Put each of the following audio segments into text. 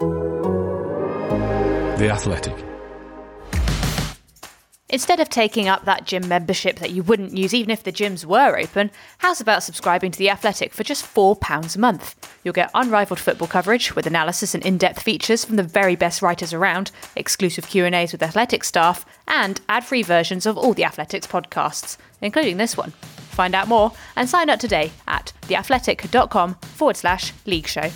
The Athletic. Instead of taking up that gym membership that you wouldn't use even if the gyms were open, how's about subscribing to The Athletic for just £4 a month? You'll get unrivaled football coverage with analysis and in-depth features from the very best writers around, exclusive Q&As with Athletic staff, and ad-free versions of all The Athletic's podcasts, including this one. Find out more and sign up today at theathletic.com/league show.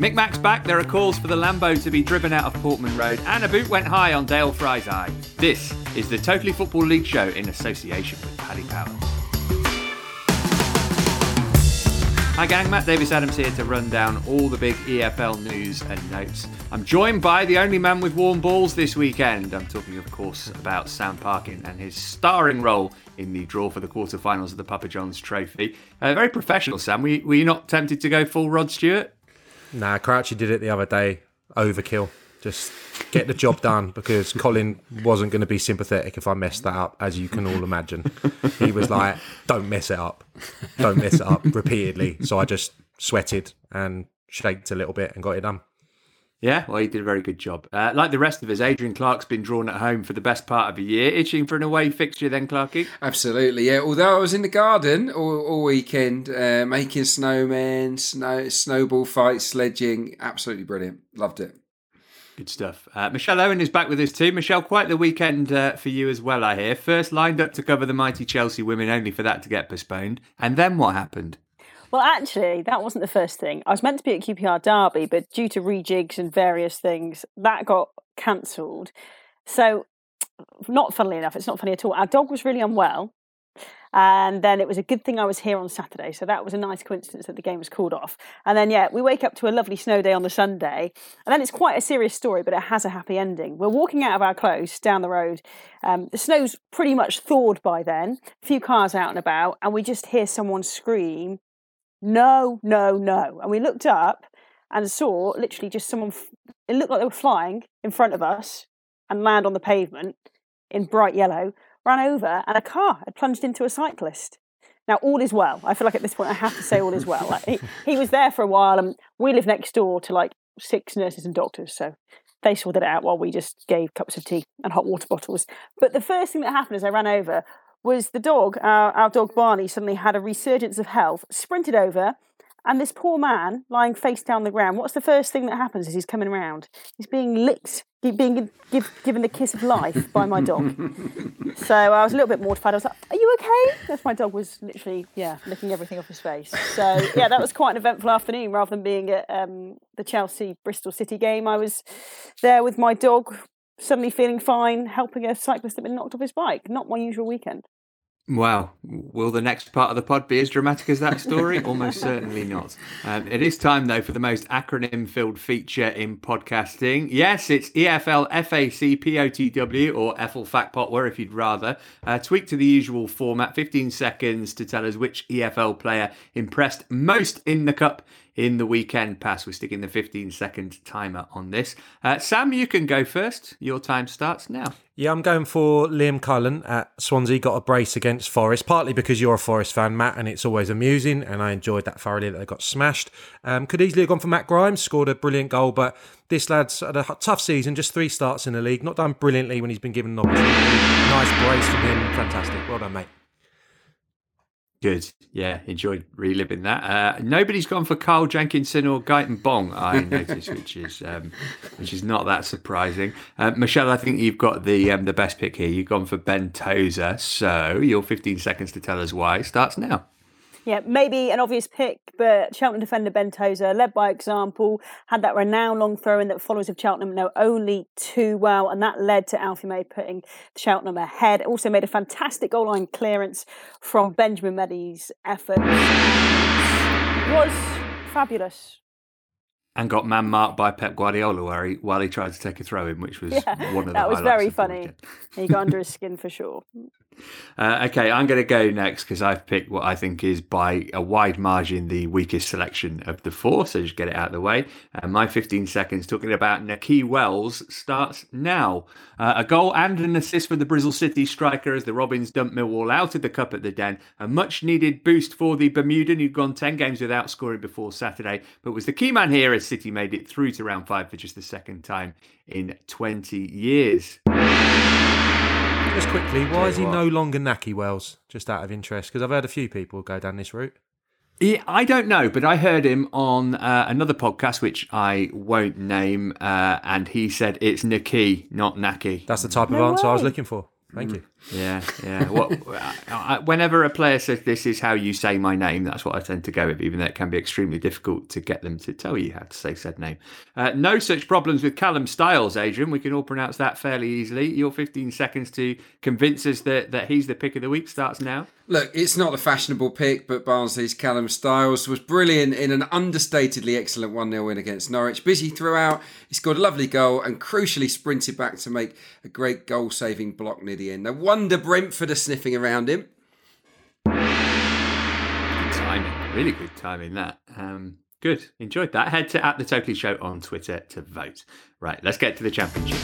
Mick Mac's back, there are calls for the Lambo to be driven out of Portman Road, and a boot went high on Dale Fry's eye. This is the Totally Football League show in association with Paddy Power. Hi gang, Matt Davis-Adams here to run down all the big EFL news and notes. I'm joined by the only man with warm balls this weekend. I'm talking, of course, about Sam Parkin and his starring role in the draw for the quarterfinals of the Papa John's Trophy. Very professional, Sam. Were you not tempted to go full Rod Stewart? Nah, Crouchy did it the other day. Overkill. Just get the job done, because Colin wasn't going to be sympathetic if I messed that up, as you can all imagine. He was like, don't mess it up. Don't mess it up, repeatedly. So I just sweated and shaked a little bit and got it done. Yeah, well, he did a very good job. Like the rest of us, Adrian Clarke's been drawn at home for the best part of a year. Itching for an away fixture then, Clarkie? Absolutely, yeah. Although I was in the garden all weekend, making snowmen, snowball fights, sledging. Absolutely brilliant. Loved it. Good stuff. Michelle Owen is back with us too. Michelle, quite the weekend for you as well, I hear. First lined up to cover the mighty Chelsea women, only for that to get postponed. And then what happened? Well, actually, that wasn't the first thing. I was meant to be at QPR Derby, but due to rejigs and various things, that got cancelled. So, not funnily enough, it's not funny at all. Our dog was really unwell, and then it was a good thing I was here on Saturday, so that was a nice coincidence that the game was called off. And then, yeah, we wake up to a lovely snow day on the Sunday, and then it's quite a serious story, but it has a happy ending. We're walking out of our close down the road. The snow's pretty much thawed by then, a few cars out and about, and we just hear someone scream, "No, no, no." And we looked up and saw literally just someone, it looked like they were flying in front of us and land on the pavement in bright yellow, ran over, and a car had plunged into a cyclist. Now, all is well. I feel like at this point I have to say all is well. Like, he was there for a while, and we live next door to like 6 nurses and doctors, so they sorted it out while we just gave cups of tea and hot water bottles. But the first thing that happened as I ran over was the dog, our dog Barney, suddenly had a resurgence of health, sprinted over, and this poor man lying face down the ground, what's the first thing that happens as he's coming round? He's being licked, being given the kiss of life by my dog. So I was a little bit mortified. I was like, "Are you okay?" That's my dog was literally, licking everything off his face. So, yeah, that was quite an eventful afternoon. Rather than being at the Chelsea-Bristol City game, I was there with my dog, suddenly feeling fine, helping a cyclist that had been knocked off his bike. Not my usual weekend. Wow. Will the next part of the pod be as dramatic as that story? Almost certainly not. It is time, though, for the most acronym-filled feature in podcasting. Yes, it's EFL FACPOTW, or EFL FACPOTWA, if you'd rather. Tweak to the usual format, 15 seconds to tell us which EFL player impressed most in the Cup in the weekend pass. We're sticking the 15-second timer on this. Sam, you can go first. Your time starts now. Yeah, I'm going for Liam Cullen at Swansea. Got a brace against Forest, partly because you're a Forest fan, Matt, and it's always amusing, and I enjoyed that thoroughly that they got smashed. Could easily have gone for Matt Grimes, scored a brilliant goal, but this lad's had a tough season, just 3 starts in the league. Not done brilliantly when he's been given an opportunity. Nice brace from him. Fantastic. Well done, mate. Good. Yeah, enjoyed reliving that. Nobody's gone for Carl Jenkinson or Guyton Bong, I noticed, which is not that surprising. Michelle, I think you've got the best pick here. You've gone for Ben Tozer, so your 15 seconds to tell us why starts now. Yeah, maybe an obvious pick, but Cheltenham defender Ben Tozer led by example, had that renowned long throw in that followers of Cheltenham know only too well, and that led to Alfie May putting Cheltenham ahead. Also made a fantastic goal line clearance from Benjamin Meddy's effort. Was fabulous. And got man-marked by Pep Guardiola while he tried to take a throw in, which was one of the highlights. That was very funny. He got under his skin for sure. Okay, I'm going to go next because I've picked what I think is by a wide margin the weakest selection of the four, so just get it out of the way. My 15 seconds talking about Nicky Wells starts now. A goal and an assist for the Bristol City striker as the Robins dumped Millwall out of the cup at the Den. A much-needed boost for the Bermudan, who'd gone 10 games without scoring before Saturday, but was the key man here as City made it through to round 5 for just the second time in 20 years. Just quickly, why is he no longer Nicky Wells? Just out of interest, because I've heard a few people go down this route. Yeah, I don't know, but I heard him on another podcast, which I won't name, and he said it's Nicky, not Nicky. That's the type of answer I was looking for. Thank you. Yeah. Whenever a player says this is how you say my name, that's what I tend to go with, even though it can be extremely difficult to get them to tell you how to say said name. No such problems with Callum Styles, Adrian. We can all pronounce that fairly easily. Your 15 seconds to convince us that he's the pick of the week starts now. Look, it's not a fashionable pick, but Barnsley's Callum Styles was brilliant in an understatedly excellent 1-0 win against Norwich. Busy throughout, he scored a lovely goal and crucially sprinted back to make a great goal-saving block near the end. No wonder Brentford are sniffing around him. Good timing. Really good timing, that. Good. Enjoyed that. Head to @TheTotally Show on Twitter to vote. Right, let's get to the championship.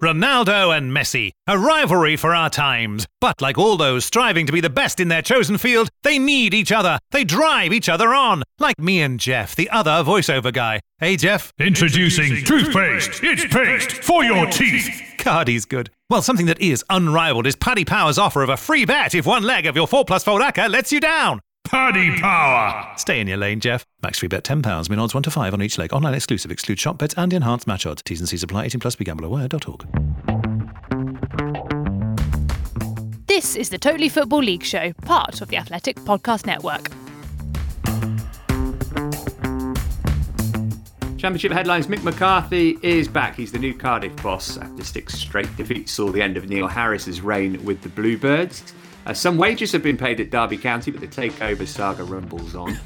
Ronaldo and Messi, a rivalry for our times. But like all those striving to be the best in their chosen field, they need each other. They drive each other on. Like me and Jeff, the other voiceover guy. Hey, Jeff. Introducing toothpaste. It's paste for your teeth. God, he's good. Well, something that is unrivaled is Paddy Power's offer of a free bet if one leg of your 4+4 acca lets you down. Paddy Power! Stay in your lane, Jeff. Max free bet £10, min odds 1 to 5 on each leg. Online exclusive, exclude shop bets and enhanced match odds. T's and C's apply. 18+, begambleaware.org. This is the Totally Football League Show, part of the Athletic Podcast Network. Championship headlines. Mick McCarthy is back. He's the new Cardiff boss after 6 straight defeats saw the end of Neil Harris's reign with the Bluebirds. Some wages have been paid at Derby County, but the takeover saga rumbles on.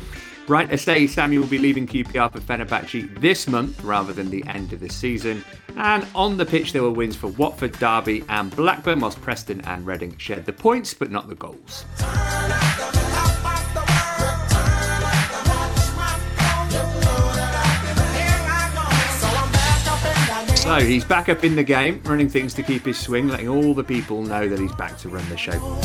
Bright Estate Samuel will be leaving QPR for Fenerbahce this month rather than the end of the season. And on the pitch, there were wins for Watford, Derby and Blackburn, whilst Preston and Reading shared the points, but not the goals. So he's back up in the game, running things to keep his swing, letting all the people know that he's back to run the show.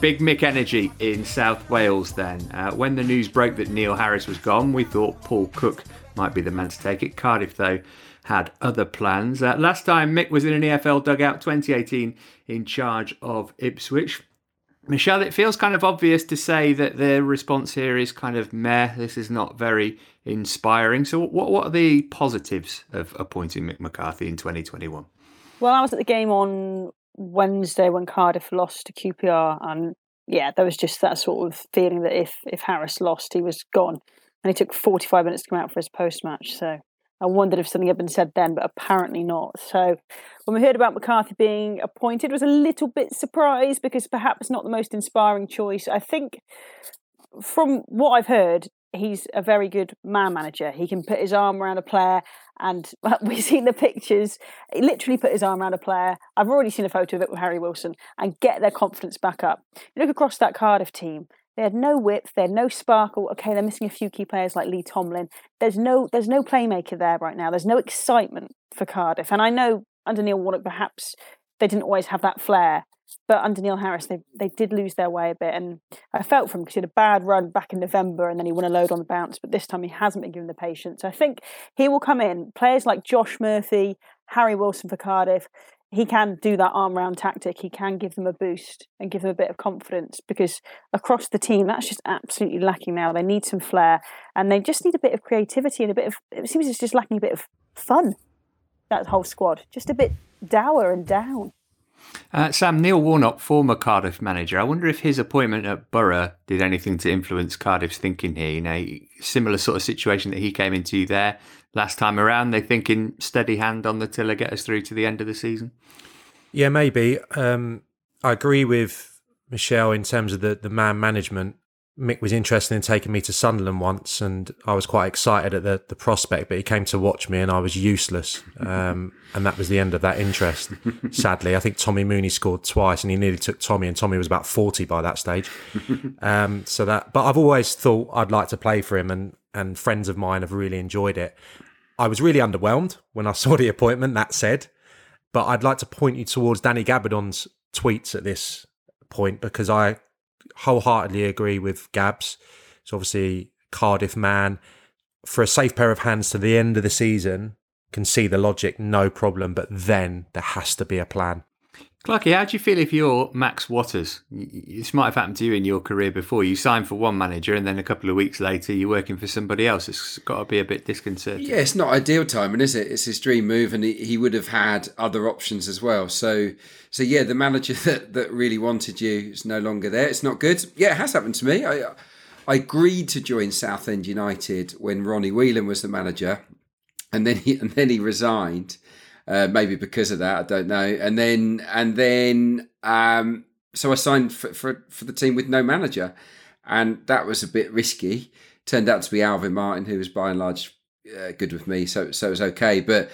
Big Mick energy in South Wales then. When the news broke that Neil Harris was gone, we thought Paul Cook might be the man to take it. Cardiff, though, had other plans. Last time Mick was in an EFL dugout, 2018, in charge of Ipswich. Michelle, it feels kind of obvious to say that the response here is kind of meh. This is not very inspiring. So what are the positives of appointing Mick McCarthy in 2021? Well, I was at the game on Wednesday when Cardiff lost to QPR. And yeah, there was just that sort of feeling that if Harris lost, he was gone. And he took 45 minutes to come out for his post-match. So I wondered if something had been said then, but apparently not. So when we heard about McCarthy being appointed, I was a little bit surprised because perhaps not the most inspiring choice. I think from what I've heard, he's a very good man manager. He can put his arm around a player and we've seen the pictures. He literally put his arm around a player. I've already seen a photo of it with Harry Wilson and get their confidence back up. You look across that Cardiff team. They had no width, they had no sparkle. Okay, they're missing a few key players like Lee Tomlin. There's no playmaker there right now. There's no excitement for Cardiff. And I know under Neil Warnock, perhaps they didn't always have that flair. But under Neil Harris, they did lose their way a bit. And I felt for him because he had a bad run back in November and then he won a load on the bounce. But this time he hasn't been given the patience. I think he will come in. Players like Josh Murphy, Harry Wilson for Cardiff, he can do that arm-round tactic. He can give them a boost and give them a bit of confidence because across the team, that's just absolutely lacking now. They need some flair and they just need a bit of creativity and a bit of, it seems it's just lacking a bit of fun, that whole squad. Just a bit dour and down. Sam, Neil Warnock, former Cardiff manager. I wonder if his appointment at Borough did anything to influence Cardiff's thinking here. You know, similar sort of situation that he came into there last time around. They're thinking steady hand on the tiller, get us through to the end of the season. Yeah, maybe. I agree with Michelle in terms of the man management. Mick was interested in taking me to Sunderland once, and I was quite excited at the prospect, but he came to watch me and I was useless. And that was the end of that interest, sadly. I think Tommy Mooney scored twice and he nearly took Tommy, and Tommy was about 40 by that stage. But I've always thought I'd like to play for him, and friends of mine have really enjoyed it. I was really underwhelmed when I saw the appointment, that said, but I'd like to point you towards Danny Gabardon's tweets at this point, because I wholeheartedly agree with Gabs. It's obviously Cardiff man. For a safe pair of hands to the end of the season, can see the logic, no problem, but then there has to be a plan. Clarky, how do you feel if you're Max Waters? This might have happened to you in your career before. You signed for one manager and then a couple of weeks later you're working for somebody else. It's got to be a bit disconcerting. Yeah, it's not ideal timing, is it? It's his dream move, and he would have had other options as well. So yeah, the manager that really wanted you is no longer there. It's not good. Yeah, it has happened to me. I agreed to join Southend United when Ronnie Whelan was the manager, and then he resigned. Maybe because of that, I don't know. And then I signed for the team with no manager, and that was a bit risky. Turned out to be Alvin Martin, who was by and large good with me, so it was okay. But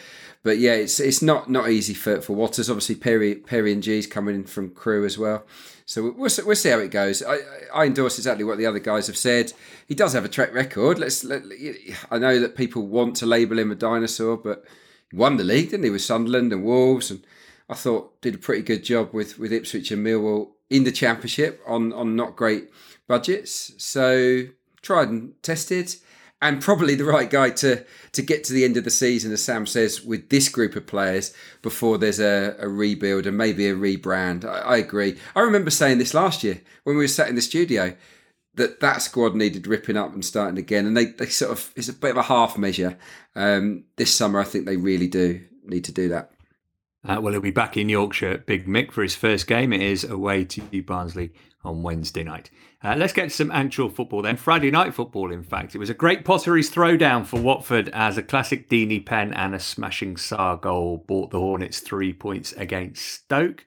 yeah, it's not easy for Waters. Obviously, Perry and G's coming in from Crewe as well. So we'll see how it goes. I endorse exactly what the other guys have said. He does have a track record. I know that people want to label him a dinosaur, but he won the league, didn't he, with Sunderland and Wolves, and I thought did a pretty good job with Ipswich and Millwall in the Championship on not great budgets. So tried and tested, and probably the right guy to get to the end of the season, as Sam says, with this group of players before there's a rebuild and maybe a rebrand. I agree. I remember saying this last year when we were sat in the studio, that squad needed ripping up and starting again. And they sort of, it's a bit of a half measure. This summer, I think they really do need to do that. Well, he'll be back in Yorkshire, Big Mick, for his first game. It is away to Barnsley on Wednesday night. Let's get to some actual football then. Friday night football, in fact. It was a great Potteries throwdown for Watford as a classic Deeney pen and a smashing Sarr goal bought the Hornets 3 points against Stoke.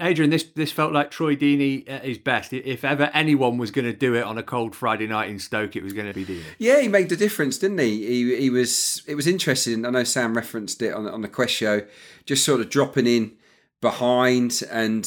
Adrian, this felt like Troy Deeney at his best. If ever anyone was going to do it on a cold Friday night in Stoke, it was going to be Deeney. Yeah, he made the difference, didn't he? It was interesting. I know Sam referenced it on the Quest show, just sort of dropping in behind and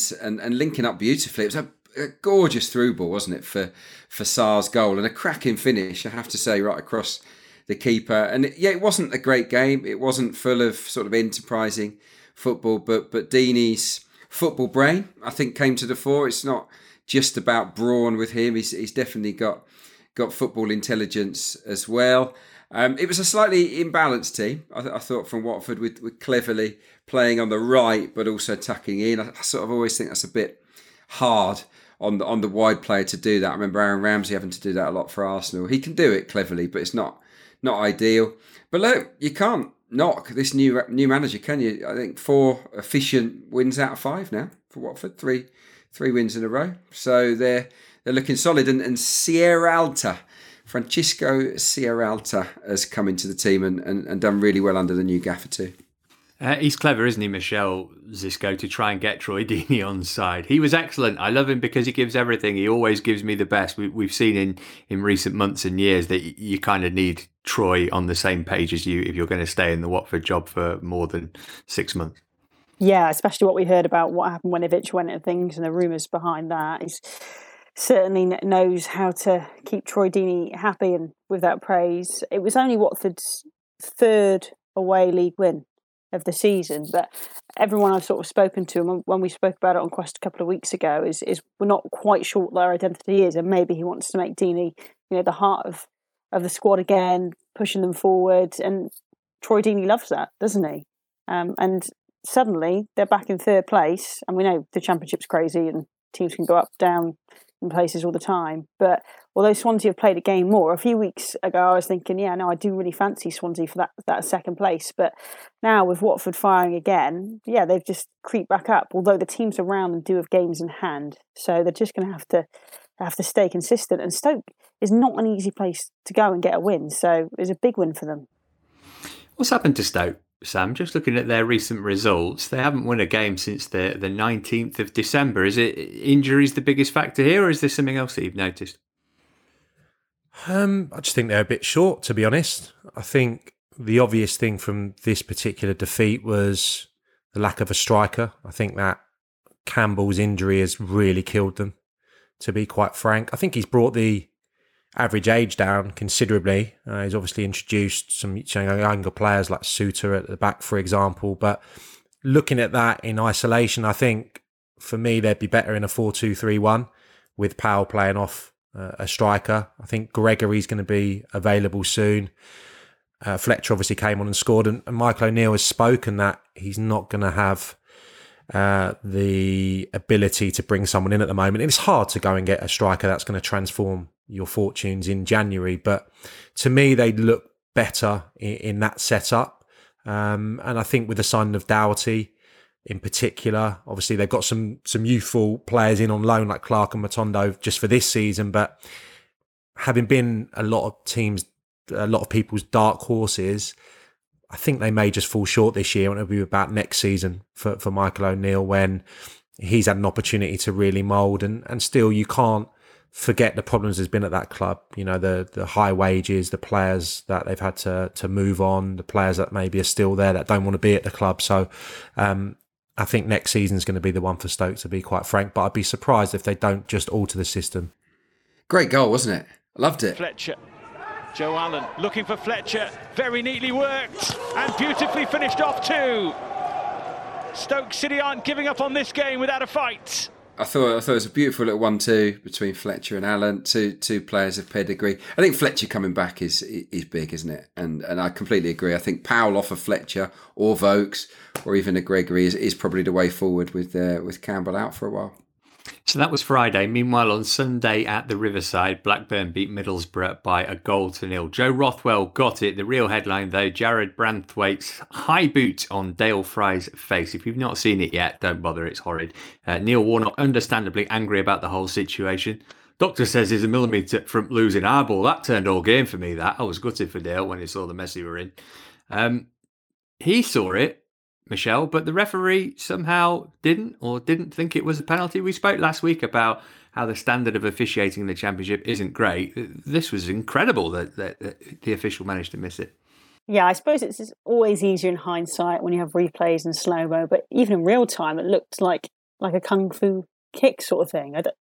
linking up beautifully. It was a gorgeous through ball, wasn't it, for Sarr's goal, and a cracking finish, I have to say, right across the keeper. And it wasn't a great game. It wasn't full of sort of enterprising football, but Deeney's football brain, I think, came to the fore. It's not just about brawn with him. He's definitely got football intelligence as well. It was a slightly imbalanced team, I thought, from Watford, with cleverly playing on the right but also tucking in. I sort of always think that's a bit hard on the wide player to do that. I remember Aaron Ramsey having to do that a lot for Arsenal. He can do it cleverly, but it's not ideal. But look, you can't knock this new manager, can you? I think 4 efficient wins out of 5 now for Watford. Three wins in a row. So they're looking solid. And Francisco Sierra Alta has come into the team and done really well under the new gaffer too. He's clever, isn't he, Michelle Zisco, to try and get Troy Deeney on side. He was excellent. I love him because he gives everything. He always gives me the best. We've seen in recent months and years that you kind of need Troy on the same page as you if you're going to stay in the Watford job for more than 6 months. Yeah, especially what we heard about what happened when Ivic went and things, and the rumours behind that. He certainly knows how to keep Troy Deeney happy and with that praise. It was only Watford's 3rd away league win of the season, but everyone I've sort of spoken to, and when we spoke about it on Quest a couple of weeks ago, is we're not quite sure what their identity is, and maybe he wants to make Deeney, the heart of the squad again, pushing them forward, and Troy Deeney loves that, doesn't he? And suddenly they're back in 3rd place, and we know the Championship's crazy and teams can go up, down, in places all the time. But although Swansea have played a game more, a few weeks ago I was thinking, yeah, no, I do really fancy Swansea for that second place. But now with Watford firing again, yeah, they've just creeped back up, although the teams around them do have games in hand. So they're just going to have to stay consistent. And Stoke is not an easy place to go and get a win. So it's a big win for them. What's happened to Stoke, Sam? Just looking at their recent results, they haven't won a game since the 19th of December. Is it injuries the biggest factor here, or is there something else that you've noticed? I just think they're a bit short, to be honest. I think the obvious thing from this particular defeat was the lack of a striker. I think that Campbell's injury has really killed them, to be quite frank. I think he's brought the average age down considerably. He's obviously introduced some younger players like Suter at the back, for example. But looking at that in isolation, I think for me, they'd be better in a 4-2-3-1 with Powell playing off a striker. I think Gregory's going to be available soon. Fletcher obviously came on and scored. And Michael O'Neill has spoken that he's not going to have the ability to bring someone in at the moment. And it's hard to go and get a striker that's going to transform your fortunes in January. But to me, they look better in that setup. And I think with the signing of Doherty in particular, obviously they've got some youthful players in on loan like Clark and Matondo just for this season. But having been a lot of people's dark horses, I think they may just fall short this year, and it'll be about next season for Michael O'Neill when he's had an opportunity to really mould. And still, you can't forget the problems there's been at that club, you know, the high wages, the players that they've had to move on, the players that maybe are still there that don't want to be at the club. So I think next season is going to be the one for Stoke, to be quite frank, but I'd be surprised if they don't just alter the system. Great goal, wasn't it? I loved it. Fletcher, Joe Allen looking for Fletcher, very neatly worked and beautifully finished off too. Stoke City aren't giving up on this game without a fight. I thought it was a beautiful little 1-2 between Fletcher and Allen, two players of pedigree. I think Fletcher coming back is big, isn't it? And I completely agree. I think Powell off of Fletcher or Vokes or even a Gregory is probably the way forward with Campbell out for a while. So that was Friday. Meanwhile, on Sunday at the Riverside, Blackburn beat Middlesbrough by 1-0. Joe Rothwell got it. The real headline, though, Jared Branthwaite's high boot on Dale Fry's face. If you've not seen it yet, don't bother. It's horrid. Neil Warnock, understandably angry about the whole situation. Doctor says he's a millimetre from losing our ball. That turned all game for me, that. I was gutted for Dale when he saw the mess he were in. He saw it, Michelle, but the referee somehow didn't think it was a penalty. We spoke last week about how the standard of officiating in the Championship isn't great. This was incredible that the official managed to miss it. Yeah, I suppose it's always easier in hindsight when you have replays and slow-mo, but even in real time, it looked like a kung fu kick sort of thing.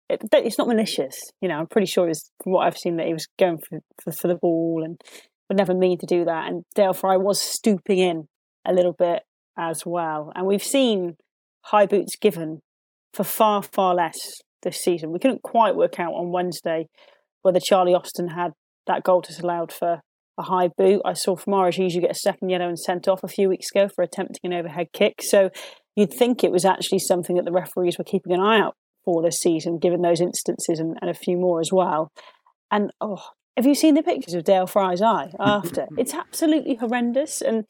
It's not malicious. You know, I'm pretty sure it's from what I've seen that he was going for the ball and would never mean to do that. And Dale Fry was stooping in a little bit as well, and we've seen high boots given for far less this season. We couldn't quite work out on Wednesday whether Charlie Austin had that goal disallowed for a high boot. I saw Famaris usually get a second yellow and sent off a few weeks ago for attempting an overhead kick, so you'd think it was actually something that the referees were keeping an eye out for this season, given those instances and a few more as well. And have you seen the pictures of Dale Fry's eye after? It's absolutely horrendous. And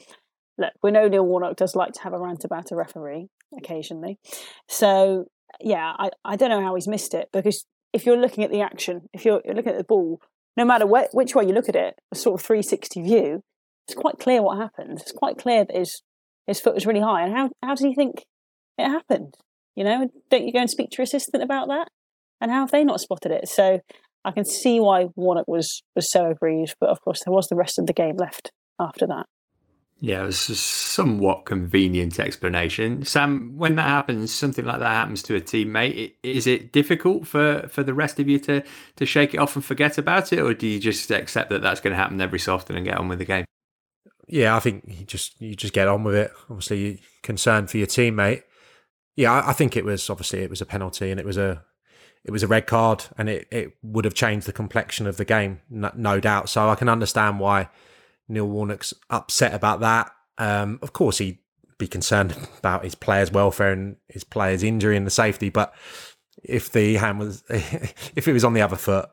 look, we know Neil Warnock does like to have a rant about a referee occasionally. So, yeah, I don't know how he's missed it, because if you're looking at the action, if you're looking at the ball, no matter which way you look at it, a sort of 360 view, it's quite clear what happened. It's quite clear that his foot was really high. And how did he think it happened? You know, don't you go and speak to your assistant about that? And how have they not spotted it? So I can see why Warnock was so aggrieved, but of course there was the rest of the game left after that. Yeah, it was a somewhat convenient explanation. Sam, when that happens, something like that happens to a teammate, is it difficult for the rest of you to shake it off and forget about it? Or do you just accept that that's going to happen every so often and get on with the game? Yeah, I think you just get on with it. Obviously, you're concerned for your teammate. Yeah, I think it was a penalty, and it was a red card, and it would have changed the complexion of the game, no doubt. So I can understand why Neil Warnock's upset about that. Of course, he'd be concerned about his players' welfare and his players' injury and the safety, but if the hand was, if it was on the other foot,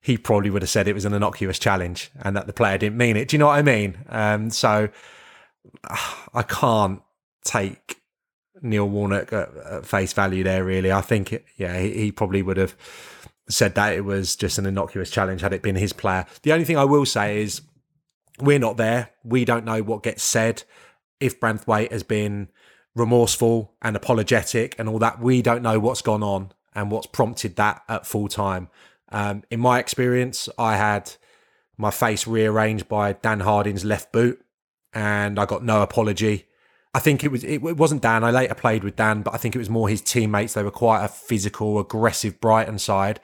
he probably would have said it was an innocuous challenge and that the player didn't mean it. Do you know what I mean? So I can't take Neil Warnock at face value there, really. I think, he probably would have said that it was just an innocuous challenge had it been his player. The only thing I will say is we're not there. We don't know what gets said. If Branthwaite has been remorseful and apologetic and all that, we don't know what's gone on and what's prompted that at full time. In my experience, I had my face rearranged by Dan Harding's left boot and I got no apology. I think it wasn't Dan. I later played with Dan, but I think it was more his teammates. They were quite a physical, aggressive Brighton side,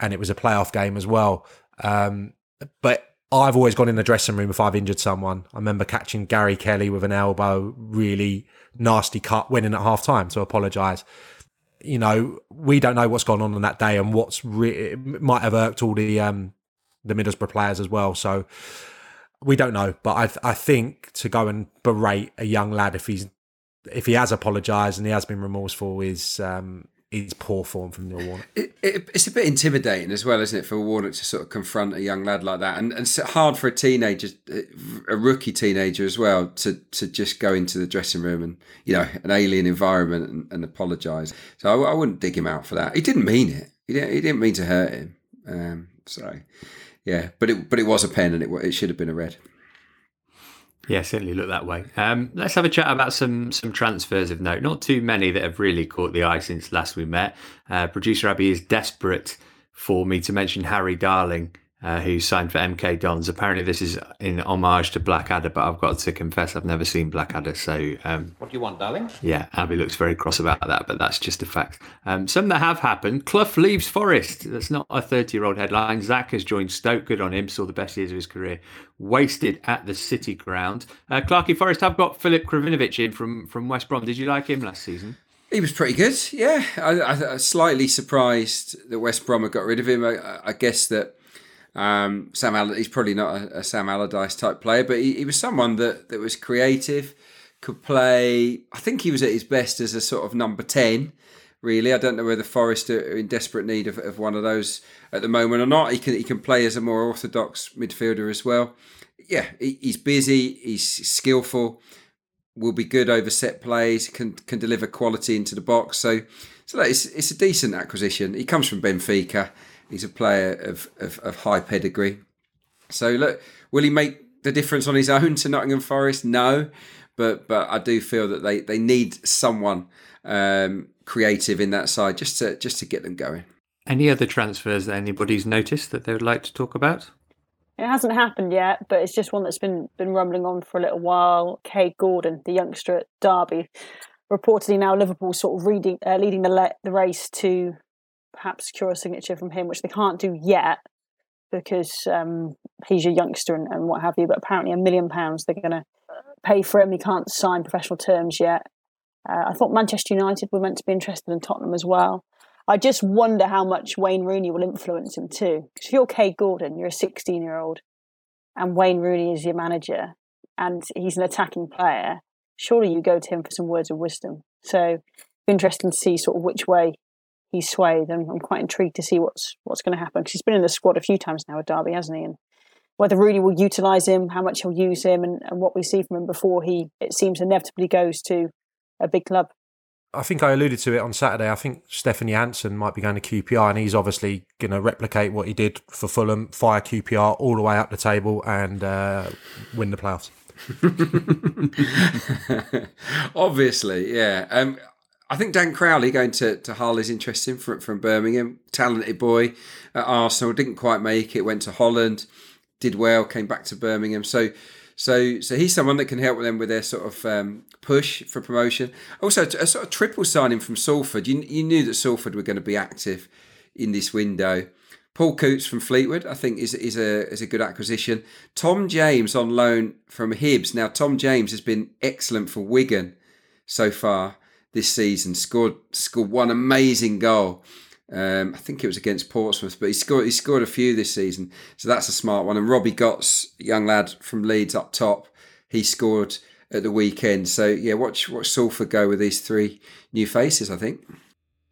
and it was a playoff game as well. But I've always gone in the dressing room if I've injured someone. I remember catching Gary Kelly with an elbow, really nasty cut, winning at half-time to apologise. You know, we don't know what's gone on that day and what's it might have irked all the Middlesbrough players as well. So we don't know, but I think to go and berate a young lad if he has apologised and he has been remorseful is poor form from Neil Warnock. It's a bit intimidating as well, isn't it, for Warnock to sort of confront a young lad like that, and it's hard for a rookie teenager as well, to just go into the dressing room and, you know, an alien environment and apologise. So I wouldn't dig him out for that. He didn't mean it. He didn't mean to hurt him. So. Yeah, but it was a pen and it should have been a red. Yeah, certainly looked that way. Let's have a chat about some transfers of note. Not too many that have really caught the eye since last we met. Producer Abby is desperate for me to mention Harry Darling, who signed for MK Dons. Apparently this is in homage to Blackadder, but I've got to confess I've never seen Blackadder. So, what do you want, darling? Yeah, Abby looks very cross about that, but that's just a fact. Some that have happened. Clough leaves Forest. That's not a 30-year-old headline. Zach has joined Stoke. Good on him. Saw the best years of his career wasted at the City Ground. Clarkey Forest have got Filip Krovinović in from West Brom. Did you like him last season? He was pretty good, yeah. I slightly surprised that West Brom had got rid of him. I guess that Sam Allardyce, he's probably not a Sam Allardyce type player, but he was someone that was creative, could play. I think he was at his best as a sort of number 10, really. I don't know whether Forest are in desperate need of one of those at the moment or not. He can play as a more orthodox midfielder as well. Yeah, he's busy, he's skillful, will be good over set plays, can deliver quality into the box. So it's a decent acquisition. He comes from Benfica. He's a player of high pedigree. So look, will he make the difference on his own to Nottingham Forest? No, but I do feel that they need someone creative in that side just to get them going. Any other transfers that anybody's noticed that they would like to talk about? It hasn't happened yet, but it's just one that's been rumbling on for a little while. Kay Gordon, the youngster at Derby, reportedly now Liverpool sort of leading the race to perhaps secure a signature from him, which they can't do yet because he's a youngster and what have you, but apparently £1 million they're going to pay for him. He can't sign professional terms yet. I thought Manchester United were meant to be interested in Tottenham as well. I just wonder how much Wayne Rooney will influence him too, because if you're Kay Gordon, you're a 16-year-old and Wayne Rooney is your manager and he's an attacking player, surely you go to him for some words of wisdom. So interesting to see sort of which way he's swayed, and I'm quite intrigued to see what's going to happen, because he's been in the squad a few times now at Derby, hasn't he? And whether Rooney will utilise him, how much he'll use him, and what we see from him before he, it seems, inevitably goes to a big club. I think I alluded to it on Saturday. I think Stefan Johansson might be going to QPR, and he's obviously going to replicate what he did for Fulham, fire QPR all the way up the table, and win the playoffs. Obviously, yeah. I think Dan Crowley going to Hull is interesting from Birmingham. Talented boy at Arsenal, didn't quite make it, went to Holland, did well, came back to Birmingham. So he's someone that can help them with their sort of push for promotion. Also, a sort of triple signing from Salford. You knew that Salford were going to be active in this window. Paul Coates from Fleetwood, I think, is a good acquisition. Tom James on loan from Hibs. Now, Tom James has been excellent for Wigan so far this season, scored one amazing goal. I think it was against Portsmouth, but he scored a few this season. So that's a smart one. And Robbie Gotts, young lad from Leeds up top, he scored at the weekend. So yeah, watch Salford go with these three new faces, I think.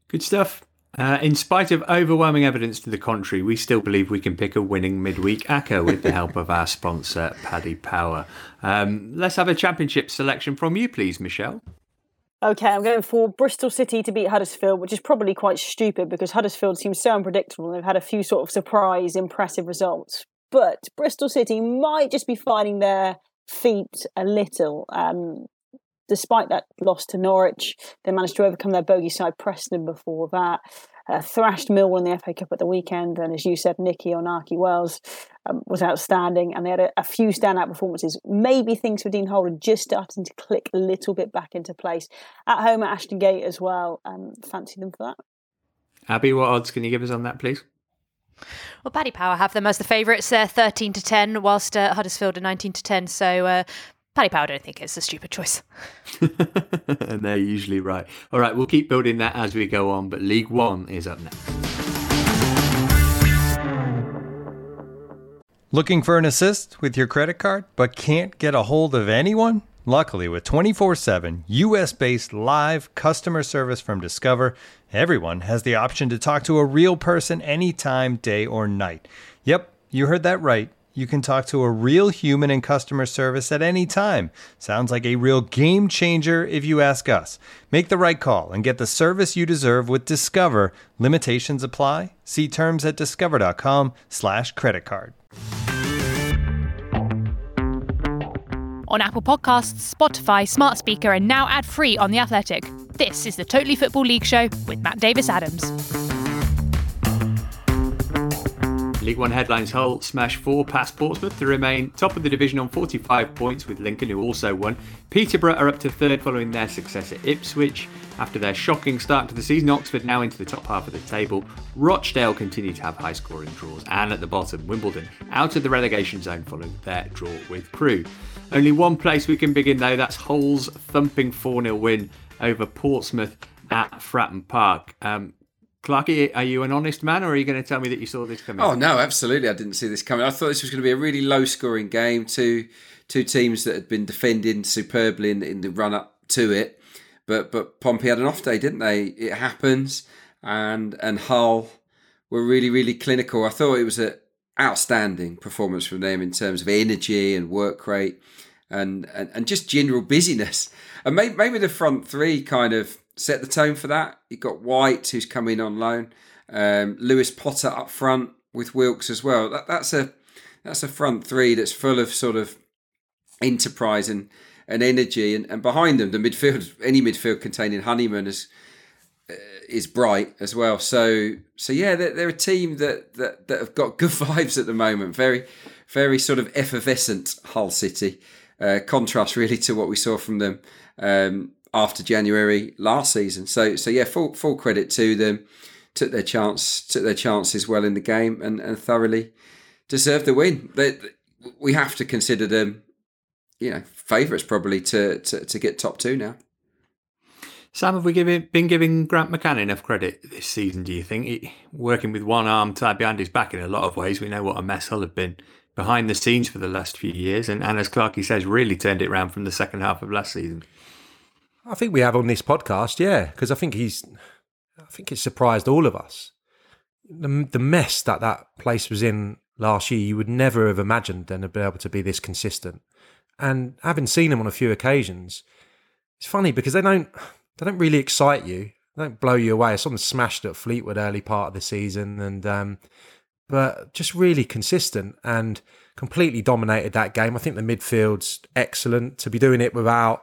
Good stuff. In spite of overwhelming evidence to the contrary, we still believe we can pick a winning midweek acca with the help of our sponsor, Paddy Power. Let's have a championship selection from you, please, Michelle. OK, I'm going for Bristol City to beat Huddersfield, which is probably quite stupid because Huddersfield seems so unpredictable and they've had a few sort of surprise, impressive results. But Bristol City might just be finding their feet a little. Despite that loss to Norwich, they managed to overcome their bogey side Preston before that. Thrashed Millwall in the FA Cup at the weekend, and as you said, Nicky Wells was outstanding, and they had a few standout performances. Maybe things for Dean Holden just starting to click a little bit back into place. At home at Ashton Gate as well, fancy them for that. Abby, what odds can you give us on that, please? Well, Paddy Power have them as the favourites. They're 13-10, whilst Huddersfield are 19-10, so... Paddy Power, I don't think it's a stupid choice. And they're usually right. All right, we'll keep building that as we go on, but League One is up next. Looking for an assist with your credit card but can't get a hold of anyone? Luckily, with 24/7 US-based live customer service from Discover, everyone has the option to talk to a real person anytime, day or night. Yep, you heard that right. You can talk to a real human in customer service at any time. Sounds like a real game changer if you ask us. Make the right call and get the service you deserve with Discover. Limitations apply. See terms at discover.com/creditcard. On Apple Podcasts, Spotify, Smart Speaker, and now ad-free on The Athletic. This is the Totally Football League Show with Matt Davis-Adams. League One headlines: Hull smash 4 past Portsmouth to remain top of the division on 45 points with Lincoln, who also won. Peterborough are up to third following their success at Ipswich. After their shocking start to the season, Oxford now into the top half of the table. Rochdale continue to have high-scoring draws, and at the bottom, Wimbledon out of the relegation zone following their draw with Crewe. Only one place we can begin though, that's Hull's thumping 4-0 win over Portsmouth at Fratton Park. Clarky, are you an honest man, or are you going to tell me that you saw this coming? Oh, no, absolutely. I didn't see this coming. I thought this was going to be a really low-scoring game. Two teams that had been defending superbly in the run-up to it. But Pompey had an off day, didn't they? It happens. And Hull were really, really clinical. I thought it was an outstanding performance from them in terms of energy and work rate and just general busyness. And maybe the front three kind of set the tone for that. You've got White, who's come in on loan, Lewis Potter up front with Wilkes as well. That's a front three that's full of sort of enterprise and energy. And behind them, the midfield, any midfield containing Honeyman is bright as well. So yeah, they're a team that have got good vibes at the moment. Very, very sort of effervescent Hull City. Contrast really to what we saw from them after January last season. So yeah, full credit to them. Took their chances well in the game and thoroughly deserved the win. We have to consider them, favourites probably to get top two now. Sam, have we been giving Grant McCann enough credit this season, do you think? Working with one arm tied behind his back in a lot of ways, we know what a mess Hull have been behind the scenes for the last few years, and as Clarkey says, really turned it round from the second half of last season. I think we have on this podcast, yeah, because I think it surprised all of us. The mess that place was in last year, you would never have imagined them to be able to be this consistent. And having seen them on a few occasions, it's funny because they don't really excite you, they don't blow you away. I saw them smashed at Fleetwood early part of the season, and but just really consistent and completely dominated that game. I think the midfield's excellent to be doing it without.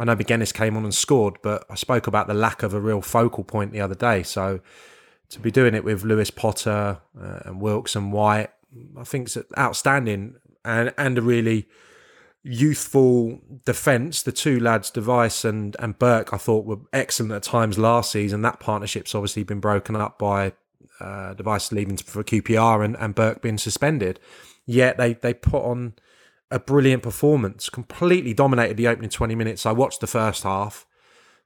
I know McGuinness came on and scored, but I spoke about the lack of a real focal point the other day. So to be doing it with Lewis Potter and Wilkes and White, I think it's outstanding and a really youthful defence. The two lads, Device and Burke, I thought were excellent at times last season. That partnership's obviously been broken up by Device leaving for QPR and Burke being suspended. Yet they put on a brilliant performance, completely dominated the opening 20 minutes. I watched the first half.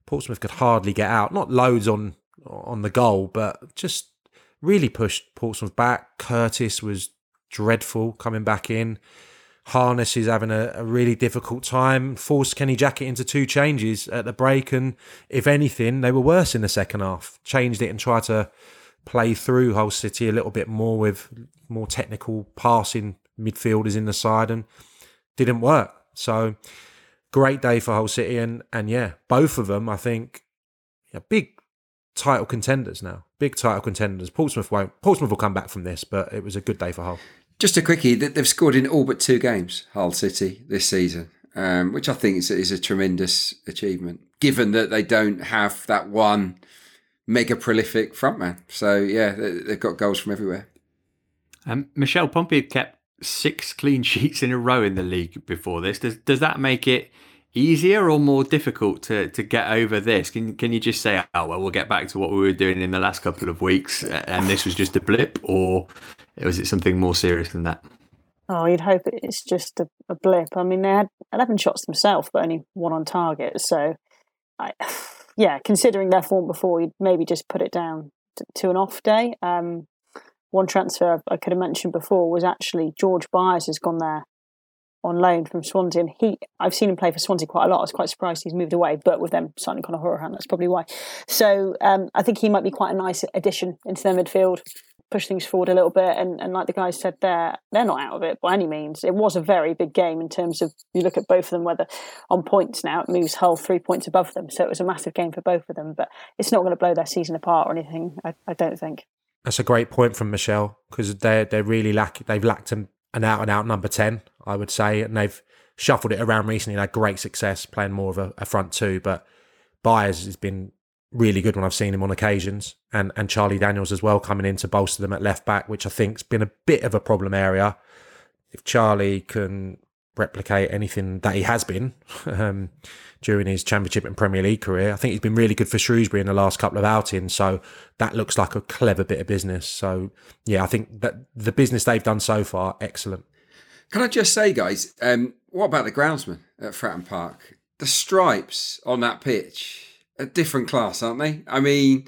Portsmouth could hardly get out. Not loads on the goal, but just really pushed Portsmouth back. Curtis was dreadful coming back in. Harness is having a really difficult time, forced Kenny Jackett into two changes at the break, and if anything, they were worse in the second half. Changed it and tried to play through Hull City a little bit more with more technical passing midfielders in the side, and didn't work. So great day for Hull City, and yeah, both of them, I think, yeah, big title contenders now. Big title contenders. Portsmouth won't. Portsmouth will come back from this, but it was a good day for Hull. Just a quickie, they've scored in all but two games, Hull City, this season, which I think is a tremendous achievement, given that they don't have that one mega prolific frontman. So, yeah, they've got goals from everywhere. Michelle Pompey had kept 6 clean sheets in a row in the league before this. Does that make it easier or more difficult to get over this? Can you just say, oh, well, we'll get back to what we were doing in the last couple of weeks and this was just a blip, or was it something more serious than that? Oh, you'd hope it's just a blip. I mean, they had 11 shots themselves, but only one on target. So, considering their form before, you'd maybe just put it down to an off day. One transfer I could have mentioned before was actually George Byers has gone there on loan from Swansea, and I've seen him play for Swansea quite a lot. I was quite surprised he's moved away, but with them signing Conor Hourihan, that's probably why. So I think he might be quite a nice addition into their midfield, push things forward a little bit, and like the guys said there, they're not out of it by any means. It was a very big game in terms of, you look at both of them, whether on points now, it moves Hull 3 points above them, so it was a massive game for both of them, but it's not going to blow their season apart or anything, I don't think. That's a great point from Michelle, because they're really they've lacked an out-and-out number 10, I would say, and they've shuffled it around recently and had great success playing more of a front two, but Byers has been really good when I've seen him on occasions, and Charlie Daniels as well coming in to bolster them at left back, which I think's been a bit of a problem area. If Charlie can replicate anything that he has been during his Championship and Premier League career, I think he's been really good for Shrewsbury in the last couple of outings, so that looks like a clever bit of business. So yeah, I think that the business they've done so far, excellent. Can I just say, guys, what about the groundsman at Fratton Park? The stripes on that pitch, a different class, aren't they? I mean,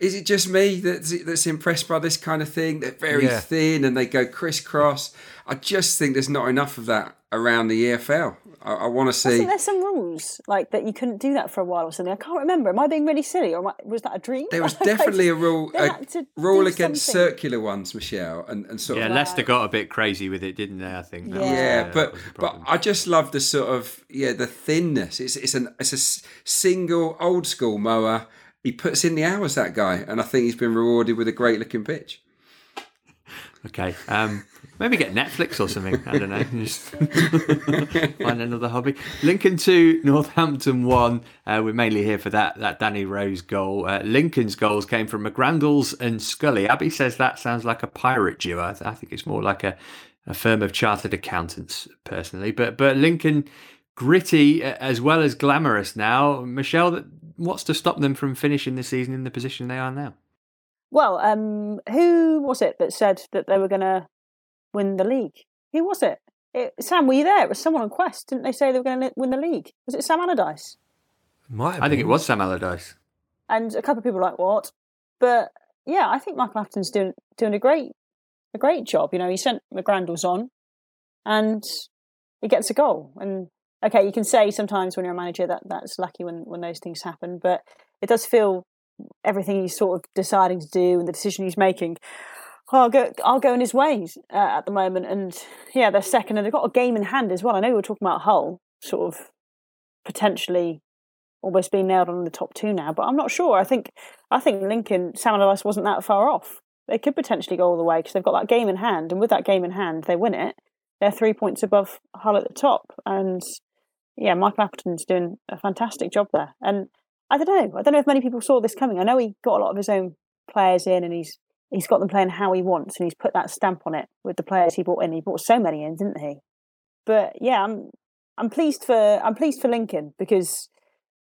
is it just me that's impressed by this kind of thing? They're very thin and they go crisscross. I just think there's not enough of that around the EFL. I want to see. I think there's some rules like that you couldn't do that for a while or something. I can't remember. Am I being really silly, or was that a dream? There was definitely a rule against something. Circular ones, Michelle, and sort of. Yeah, Leicester got a bit crazy with it, didn't they? I think. But I just love the sort of the thinness. It's a single old school mower. He puts in the hours, that guy, and I think he's been rewarded with a great looking pitch. Okay. Maybe get Netflix or something. I don't know. Just find another hobby. Lincoln 2, Northampton 1. We're mainly here for that Danny Rose goal. Lincoln's goals came from McGrandles and Scully. Abby says that sounds like a pirate duo. I think it's more like a firm of chartered accountants, personally. But Lincoln, gritty as well as glamorous now. Michelle, what's to stop them from finishing the season in the position they are now? Well, who was it that said that they were going to win the league? Who was it? Sam, were you there? It was someone on Quest. Didn't they say they were going to win the league? Was it Sam Allardyce? I think it was Sam Allardyce. And a couple of people were like, what? But yeah, I think Michael Appleton's doing a great job. You know, he sent McGrandles on and he gets a goal. And okay, you can say sometimes when you're a manager that's lucky when those things happen, but it does feel everything he's sort of deciding to do and the decision he's making, I'll go in his ways at the moment. And yeah, they're second and they've got a game in hand as well. I know we were talking about Hull sort of potentially almost being nailed on the top two now, but I'm not sure. I think Lincoln, Sam Allardyce wasn't that far off. They could potentially go all the way because they've got that game in hand, and with that game in hand, they win it. They're 3 points above Hull at the top, and yeah, Michael Appleton's doing a fantastic job there. And I don't know if many people saw this coming. I know he got a lot of his own players in, and he's got them playing how he wants, and he's put that stamp on it with the players he brought in. He brought so many in, didn't he? But yeah, I'm pleased for Lincoln, because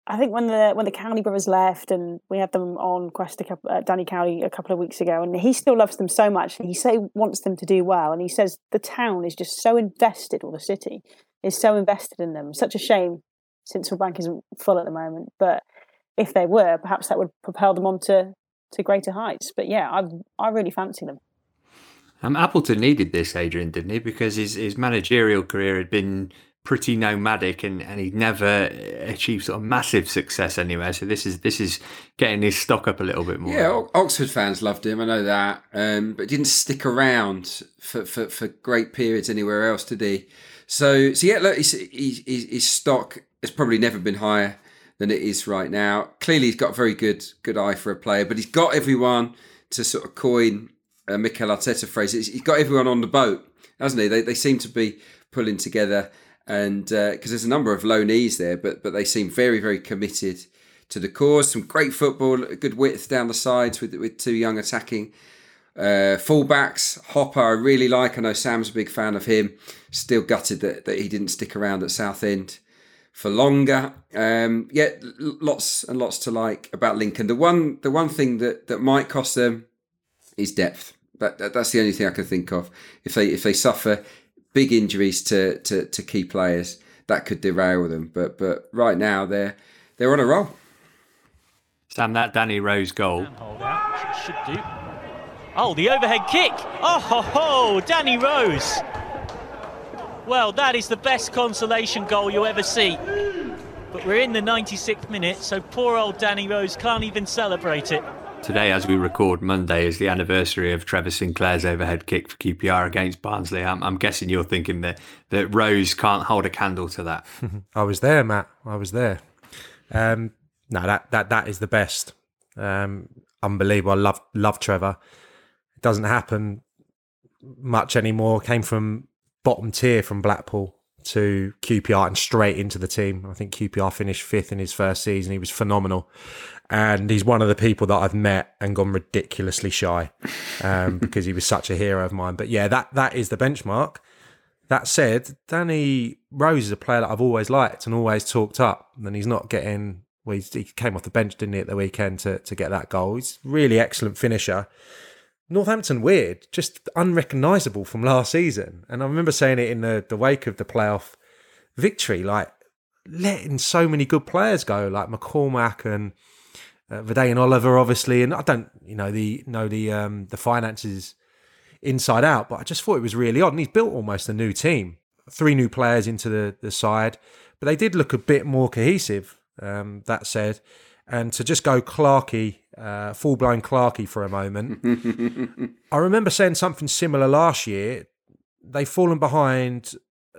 I think when the Cowley brothers left, and we had them on Quest, Danny Cowley, a couple of weeks ago, and he still loves them so much. And he wants them to do well, and he says the town is just so invested, or the city is so invested in them. Such a shame Central Bank isn't full at the moment, but if they were, perhaps that would propel them on to greater heights. But yeah, I really fancy them. Appleton needed this, Adrian, didn't he? Because his managerial career had been pretty nomadic, and he'd never achieved sort of massive success anywhere. So this is getting his stock up a little bit more. Yeah, Oxford fans loved him, I know that, but didn't stick around for great periods anywhere else, did he? So yeah, look, his stock has probably never been higher than it is right now. Clearly, he's got a very good eye for a player, but he's got everyone, to sort of coin a Mikel Arteta phrase, he's got everyone on the boat, hasn't he? They seem to be pulling together, and because there's a number of loanees there, but they seem very, very committed to the cause. Some great football, a good width down the sides with two young attacking fullbacks. Hopper, I really like. I know Sam's a big fan of him. Still gutted that he didn't stick around at Southend for longer. Lots and lots to like about Lincoln. The one thing that might cost them is depth. That's the only thing I can think of. If they suffer big injuries to key players, that could derail them. But right now they're on a roll. Sam, that Danny Rose goal. Should do. Oh, the overhead kick! Oh ho ho, Danny Rose. Well, that is the best consolation goal you'll ever see. But we're in the 96th minute, so poor old Danny Rose can't even celebrate it. Today, as we record Monday, is the anniversary of Trevor Sinclair's overhead kick for QPR against Barnsley. I'm guessing you're thinking that Rose can't hold a candle to that. I was there, Matt. I was there. No, that is the best. Unbelievable. I love Trevor. It doesn't happen much anymore. Came from bottom tier from Blackpool to QPR and straight into the team. I think QPR finished 5th in his first season. He was phenomenal. And he's one of the people that I've met and gone ridiculously shy because he was such a hero of mine. But yeah, that is the benchmark. That said, Danny Rose is a player that I've always liked and always talked up. And he's not getting... Well, he came off the bench, didn't he, at the weekend to get that goal. He's a really excellent finisher. Northampton, weird, just unrecognisable from last season. And I remember saying it in the wake of the playoff victory, like letting so many good players go, like McCormack and Vidae and Oliver, obviously. And I don't, the finances inside out, but I just thought it was really odd. And he's built almost a new team, 3 new players into the side, but they did look a bit more cohesive. That said, and to just go Clarkey, full-blown Clarkey for a moment. I remember saying something similar last year. They've fallen behind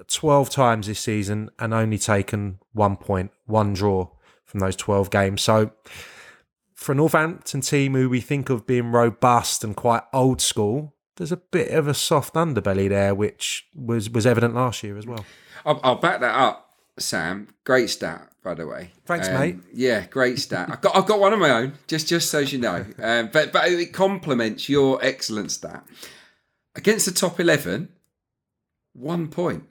12 times this season and only taken 1 point, 1 draw from those 12 games. So for a Northampton team who we think of being robust and quite old school, there's a bit of a soft underbelly there, which was evident last year as well. I'll back that up, Sam. Great stat, by the way. Thanks, mate. Yeah, great stat. I've got one of my own, just so as you know. But it complements your excellent stat. Against the top 11, 1 point.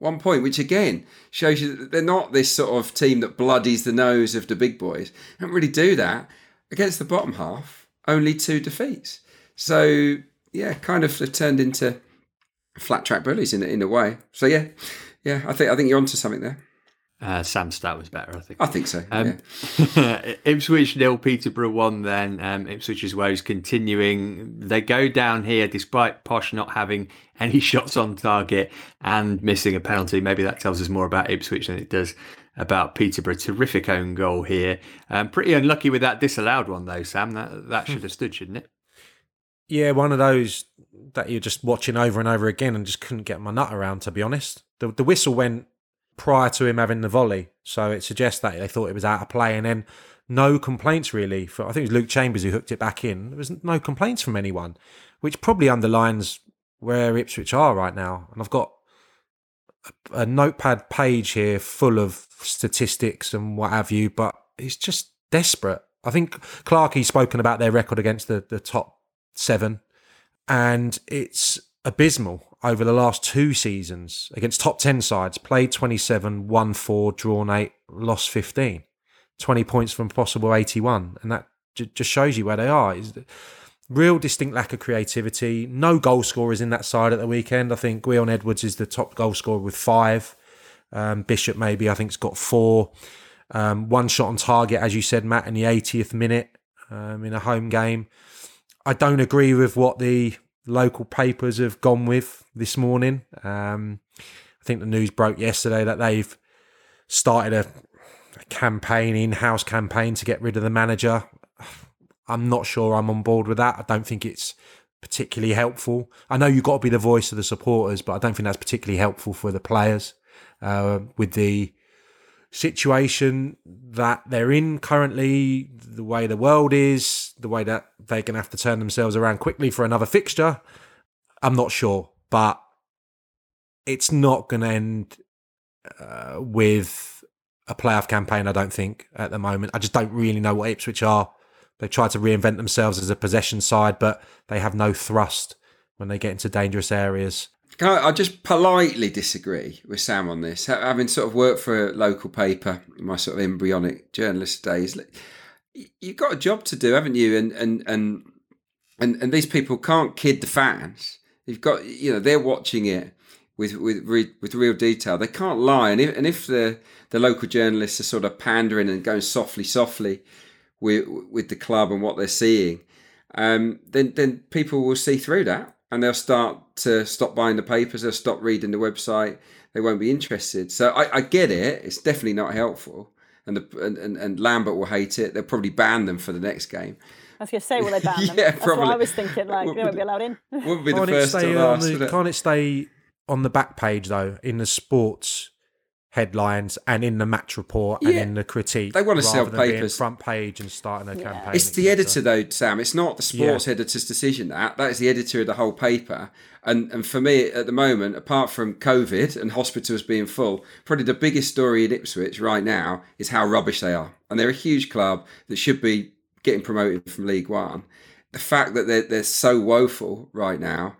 1 point, which again shows you that they're not this sort of team that bloodies the nose of the big boys. They don't really do that. Against the bottom half, only 2 defeats. So, yeah, kind of turned into flat-track bullies in a way. So, yeah. Yeah, I think you're onto something there. Sam's stat was better, I think. I think so. Yeah. Ipswich 0, Peterborough 1 then. Ipswich's woes continuing. They go down here despite Posh not having any shots on target and missing a penalty. Maybe that tells us more about Ipswich than it does about Peterborough. Terrific own goal here. Pretty unlucky with that disallowed one though, Sam. That should have stood, shouldn't it? Yeah, one of those that you're just watching over and over again and just couldn't get my nut around, to be honest. The whistle went prior to him having the volley, so it suggests that they thought it was out of play, and then no complaints really. I think it was Luke Chambers who hooked it back in. There was no complaints from anyone, which probably underlines where Ipswich are right now. And I've got a notepad page here full of statistics and what have you, but it's just desperate. I think Clarkey's spoken about their record against the top 7, and it's abysmal. Over the last 2 seasons, against top 10 sides, played 27, won 4, drawn 8, lost 15. 20 points from possible 81. And that just shows you where they are. It's real distinct lack of creativity. No goal scorers in that side at the weekend. I think Gwion Edwards is the top goal scorer with 5. Bishop maybe, I think, has got 4. 1 shot on target, as you said, Matt, in the 80th minute in a home game. I don't agree with what the local papers have gone with this morning. I think the news broke yesterday that they've started a campaign, in-house campaign, to get rid of the manager. I'm not sure I'm on board with that. I don't think it's particularly helpful. I know you've got to be the voice of the supporters, but I don't think that's particularly helpful for the players with the situation that they're in currently, the way the world is, the way that they're going to have to turn themselves around quickly for another fixture. I'm not sure, but it's not going to end with a playoff campaign, I don't think, at the moment. I just don't really know what Ipswich are. They try to reinvent themselves as a possession side, but they have no thrust when they get into dangerous areas. Can I just politely disagree with Sam on this? Having sort of worked for a local paper in my sort of embryonic journalist days, you've got a job to do, haven't you? And these people can't kid the fans. You've got, you know, they're watching it with real detail. They can't lie. And if the local journalists are sort of pandering and going softly with the club and what they're seeing, then people will see through that. And they'll start to stop buying the papers. They'll stop reading the website. They won't be interested. So I get it. It's definitely not helpful. And Lambert will hate it. They'll probably ban them for the next game. I was going to say, will they ban them? Yeah, that's probably. What I was thinking. Like, they won't be allowed in. Wouldn't be the first to last. Can't it stay on the back page though, in the sports headlines and in the match report and in the critique? They want to sell papers. Front page and starting a campaign. It's the editor though, Sam. It's not the sports editor's decision. That is the editor of the whole paper. And for me at the moment, apart from COVID and hospitals being full, probably the biggest story in Ipswich right now is how rubbish they are. And they're a huge club that should be getting promoted from League One. The fact that they're so woeful right now,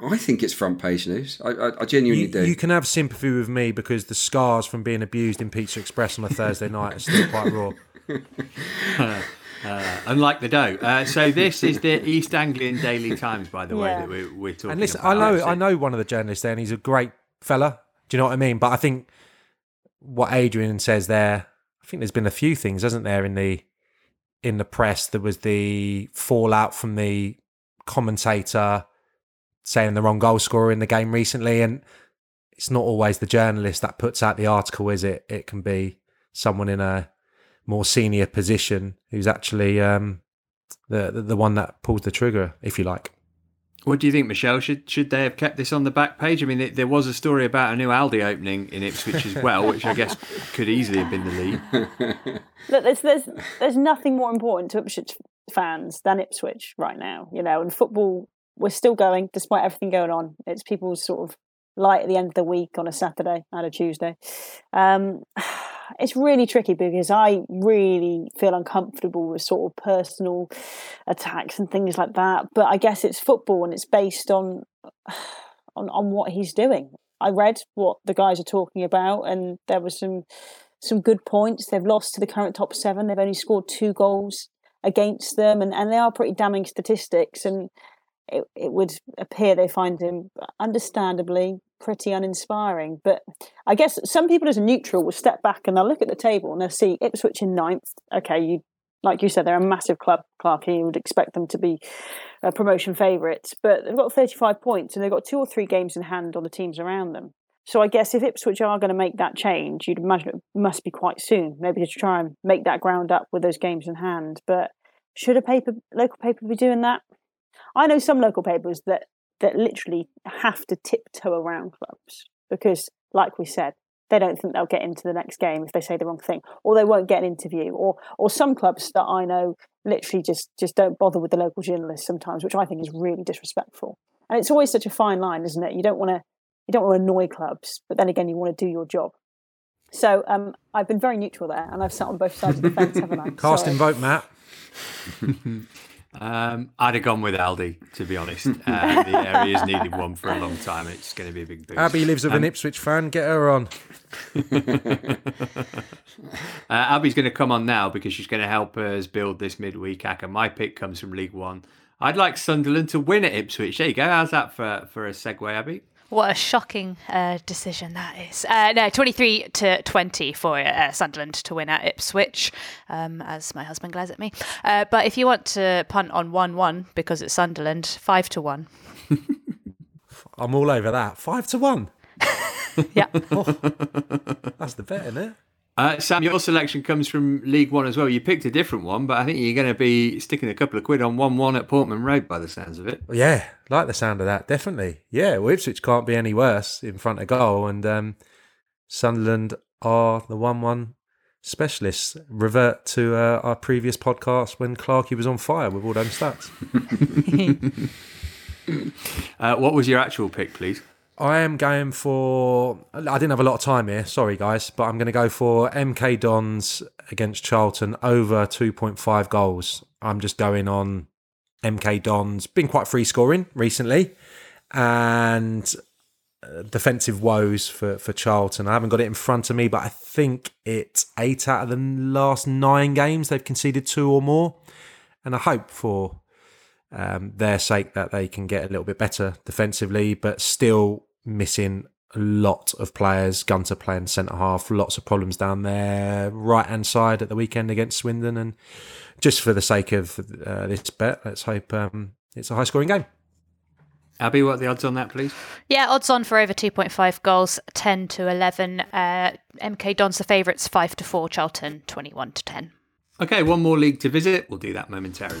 I think it's front page news. I genuinely do. You can have sympathy with me because the scars from being abused in Pizza Express on a Thursday night are still quite raw. Unlike the dough. So this is the East Anglian Daily Times, by the way, that we're talking and listen, about. I know one of the journalists there, and he's a great fella. Do you know what I mean? But I think what Adrian says there, I think there's been a few things, hasn't there, in the press. There was the fallout from the commentator saying the wrong goal scorer in the game recently, and it's not always the journalist that puts out the article, is it? It can be someone in a more senior position who's actually the one that pulls the trigger, if you like. What do you think, Michelle? Should they have kept this on the back page? I mean, there was a story about a new Aldi opening in Ipswich as well, which I guess could easily have been the lead. Look, there's nothing more important to Ipswich fans than Ipswich right now, you know, and football. We're still going, despite everything going on. It's people's sort of light at the end of the week on a Saturday and a Tuesday. It's really tricky because I really feel uncomfortable with sort of personal attacks and things like that. But I guess it's football and it's based on what he's doing. I read what the guys are talking about, and there was some good points. They've lost to the current top seven. They've only scored 2 goals against them, and they are pretty damning statistics. And it would appear they find him, understandably, pretty uninspiring. But I guess some people as a neutral will step back and they'll look at the table and they'll see Ipswich in 9th. Okay, like you said, they're a massive club, Clark, and you would expect them to be promotion favourites. But they've got 35 points and they've got 2 or 3 games in hand on the teams around them. So I guess if Ipswich are going to make that change, you'd imagine it must be quite soon, maybe to try and make that ground up with those games in hand. But should a local paper be doing that? I know some local papers that literally have to tiptoe around clubs because, like we said, they don't think they'll get into the next game if they say the wrong thing, or they won't get an interview, or some clubs that I know literally just don't bother with the local journalists sometimes, which I think is really disrespectful. And it's always such a fine line, isn't it? You don't want to annoy clubs, but then again, you want to do your job. So I've been very neutral there, and I've sat on both sides of the fence, haven't I? Casting vote, Matt. I'd have gone with Aldi, to be honest. The area's needed one for a long time. It's going to be a big boost. Abby lives with an Ipswich fan. Get her on. Abby's going to come on now because she's going to help us build this midweek hack. And my pick comes from League One. I'd like Sunderland to win at Ipswich. There you go. How's that for a segue, Abby? What a shocking decision that is. No, 23-20 for Sunderland to win at Ipswich, as my husband glares at me. But if you want to punt on 1-1 because it's Sunderland, 5-1. I'm all over that. 5-1? Yeah. Oh, that's the bet, isn't it? Sam, your selection comes from League One as well. You picked a different one, but I think you're going to be sticking a couple of quid on 1-1 at Portman Road by the sounds of it. Yeah, like the sound of that, definitely. Yeah, well, Ipswich can't be any worse in front of goal, and Sunderland are the 1-1 specialists. Revert to our previous podcast when Clarkey was on fire with all them stats. What was your actual pick, please? I am going for... I didn't have a lot of time here, sorry guys, but I'm going to go for MK Dons against Charlton over 2.5 goals. I'm just going on MK Dons. Been quite free scoring recently, and defensive woes for Charlton. I haven't got it in front of me, but I think it's 8 out of the last 9 games they've conceded 2 or more, and I hope for... their sake that they can get a little bit better defensively, but still missing a lot of players. Gunter playing centre-half, lots of problems down there. Right-hand side at the weekend against Swindon. And just for the sake of this bet, let's hope it's a high-scoring game. Abby, what are the odds on that, please? Yeah, odds on for over 2.5 goals, 10-11. MK Dons the favourites, 5-4. Charlton, 21-10. Okay, one more league to visit. We'll do that momentarily.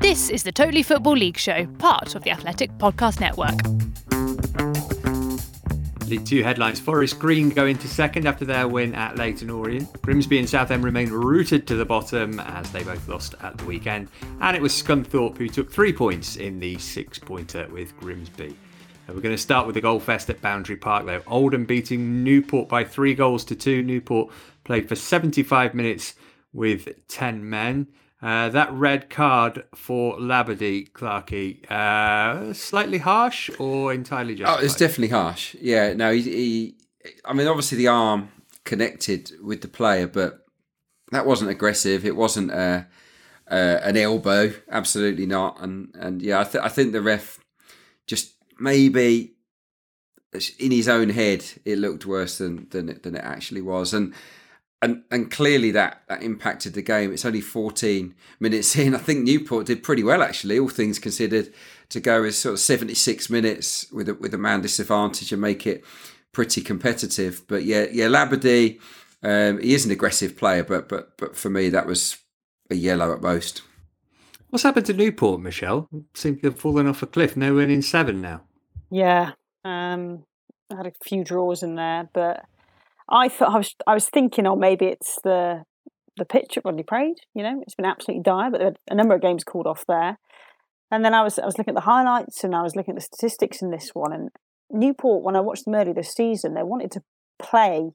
This is the Totally Football League Show, part of the Athletic Podcast Network. League Two headlines. Forest Green go into second after their win at Leyton Orient. Grimsby and Southend remain rooted to the bottom as they both lost at the weekend. And it was Scunthorpe who took 3 points in the six-pointer with Grimsby. And we're going to start with the goal fest at Boundary Park, though. Oldham beating Newport by 3-2. Newport played for 75 minutes with 10 men. That red card for Labadie, Clarkey, slightly harsh or entirely justified? Oh, it's definitely harsh. Yeah, no, he I mean, obviously the arm connected with the player, but that wasn't aggressive. It wasn't an elbow, absolutely not. And yeah, I think the ref just maybe in his own head, it looked worse than it actually was. And clearly that impacted the game. It's only 14 minutes in. I think Newport did pretty well, actually, all things considered, to go as sort of 76 minutes with a man disadvantage and make it pretty competitive. But yeah, Labadie, he is an aggressive player, but for me that was a yellow at most. What's happened to Newport, Michelle? Seems to have fallen off a cliff. No winning 7 now. Yeah, I had a few draws in there, but. I thought I was thinking, oh, maybe it's the pitch at Rodney Parade. You know, it's been absolutely dire, but there were a number of games called off there. And then I was looking at the highlights and I was looking at the statistics in this one. And Newport, when I watched them earlier this season, they wanted to play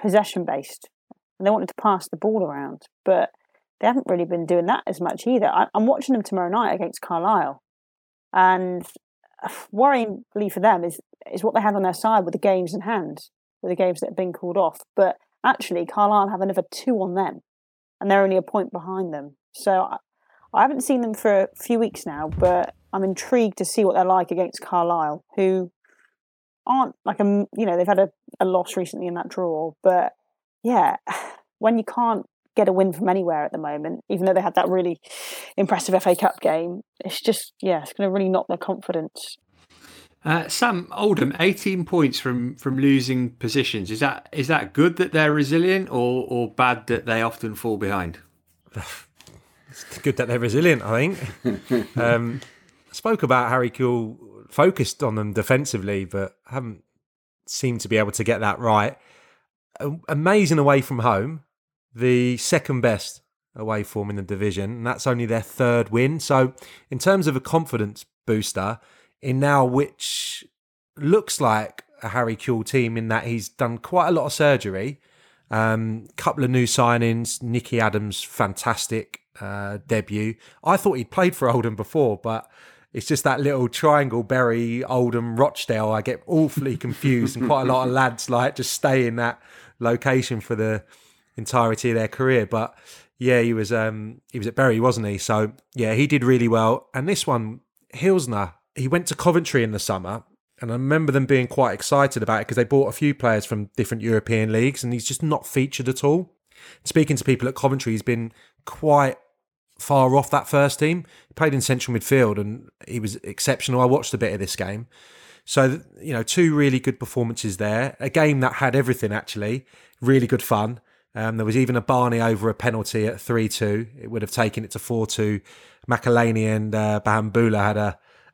possession based and they wanted to pass the ball around, but they haven't really been doing that as much either. I'm watching them tomorrow night against Carlisle, and worryingly for them is what they had on their side with the games in hand. The games that have been called off, but actually Carlisle have another 2 on them and they're only a point behind them, so I haven't seen them for a few weeks now, but I'm intrigued to see what they're like against Carlisle, who aren't like they've had a loss recently in that draw, but yeah, when you can't get a win from anywhere at the moment, even though they had that really impressive FA Cup game, it's just, yeah, it's going to really knock their confidence. Sam, Oldham, 18 points from losing positions. Is that good that they're resilient, or bad that they often fall behind? It's good that they're resilient, I think. I spoke about Harry Kuehl focused on them defensively, but haven't seemed to be able to get that right. Amazing away from home, the second best away form in the division, and that's only their third win. So in terms of a confidence booster, in now which looks like a Harry Kewell team in that he's done quite a lot of surgery, couple of new signings, Nicky Adams, fantastic debut. I thought he'd played for Oldham before, but it's just that little triangle, Bury, Oldham, Rochdale. I get awfully confused, and quite a lot of lads like just stay in that location for the entirety of their career. But yeah, he was at Bury, wasn't he? So yeah, he did really well. And this one, Hilsner, he went to Coventry in the summer, and I remember them being quite excited about it because they bought a few players from different European leagues, and he's just not featured at all. Speaking to people at Coventry, he's been quite far off that first team. He played in central midfield and he was exceptional. I watched a bit of this game. So, you know, two really good performances there. A game that had everything, actually. Really good fun. There was even a Barney over a penalty at 3-2. It would have taken it to 4-2. McElhaney and Bambula had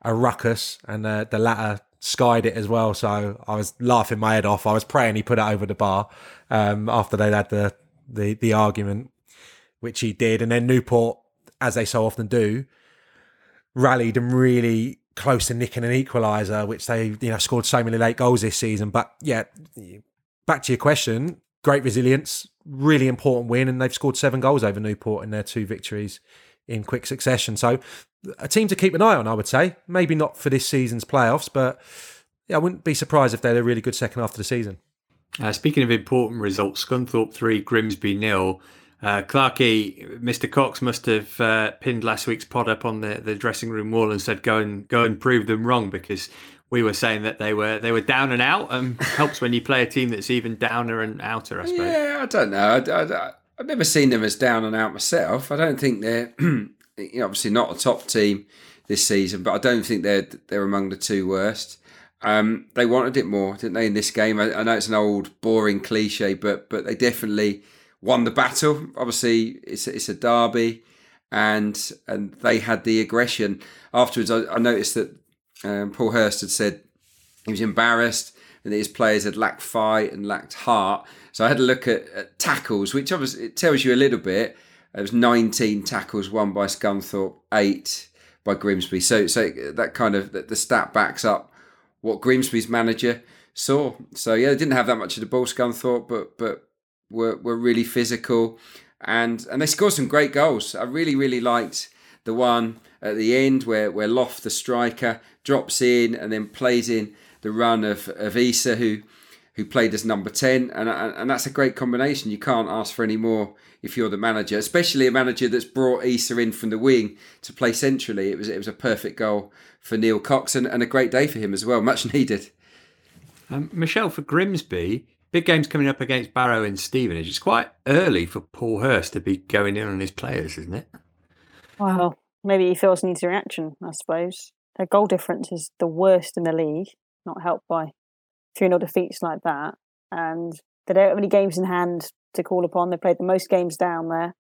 a ruckus, and the latter skied it as well. So I was laughing my head off. I was praying he put it over the bar after they'd had the argument, which he did. And then Newport, as they so often do, rallied and really close to nicking an equaliser, which they, you know, scored so many late goals this season. But yeah, back to your question, great resilience, really important win, and they've scored 7 goals over Newport in their 2 victories in quick succession. So a team to keep an eye on, I would say. Maybe not for this season's playoffs, but yeah, I wouldn't be surprised if they're a really good second half of the season. Speaking of important results, Scunthorpe 3, Grimsby 0. Clarkey, Mr. Cox must have pinned last week's pod up on the dressing room wall and said, "Go and prove them wrong," because we were saying that they were down and out. Helps when you play a team that's even downer and outer, I suppose. Yeah, I don't know. I've never seen them as down and out myself. I don't think they're obviously not a top team this season, but I don't think they're among the 2 worst. They wanted it more, didn't they? In this game, I know it's an old, boring cliche, but they definitely won the battle. Obviously, it's a derby, and they had the aggression. Afterwards, I noticed that Paul Hurst had said he was embarrassed and that his players had lacked fight and lacked heart. So I had a look at tackles, which obviously it tells you a little bit. It was 19 tackles, 1 by Scunthorpe, 8 by Grimsby. So that kind of the stat backs up what Grimsby's manager saw. So yeah, they didn't have that much of the ball, Scunthorpe, but were really physical, and they scored some great goals. I really liked the one at the end where Loft, the striker, drops in and then plays in the run of Issa, who played as number 10, and that's a great combination. You can't ask for any more if you're the manager, especially a manager that's brought Issa in from the wing to play centrally. It was a perfect goal for Neil Cox, and a great day for him as well, much needed. Michelle, for Grimsby, big game's coming up against Barrow and Stevenage. It's quite early for Paul Hurst to be going in on his players, isn't it? Well, maybe he feels needs reaction, I suppose. Their goal difference is the worst in the league, not helped by 3-0 defeats like that. And they don't have any games in hand to call upon. They played the most games down there.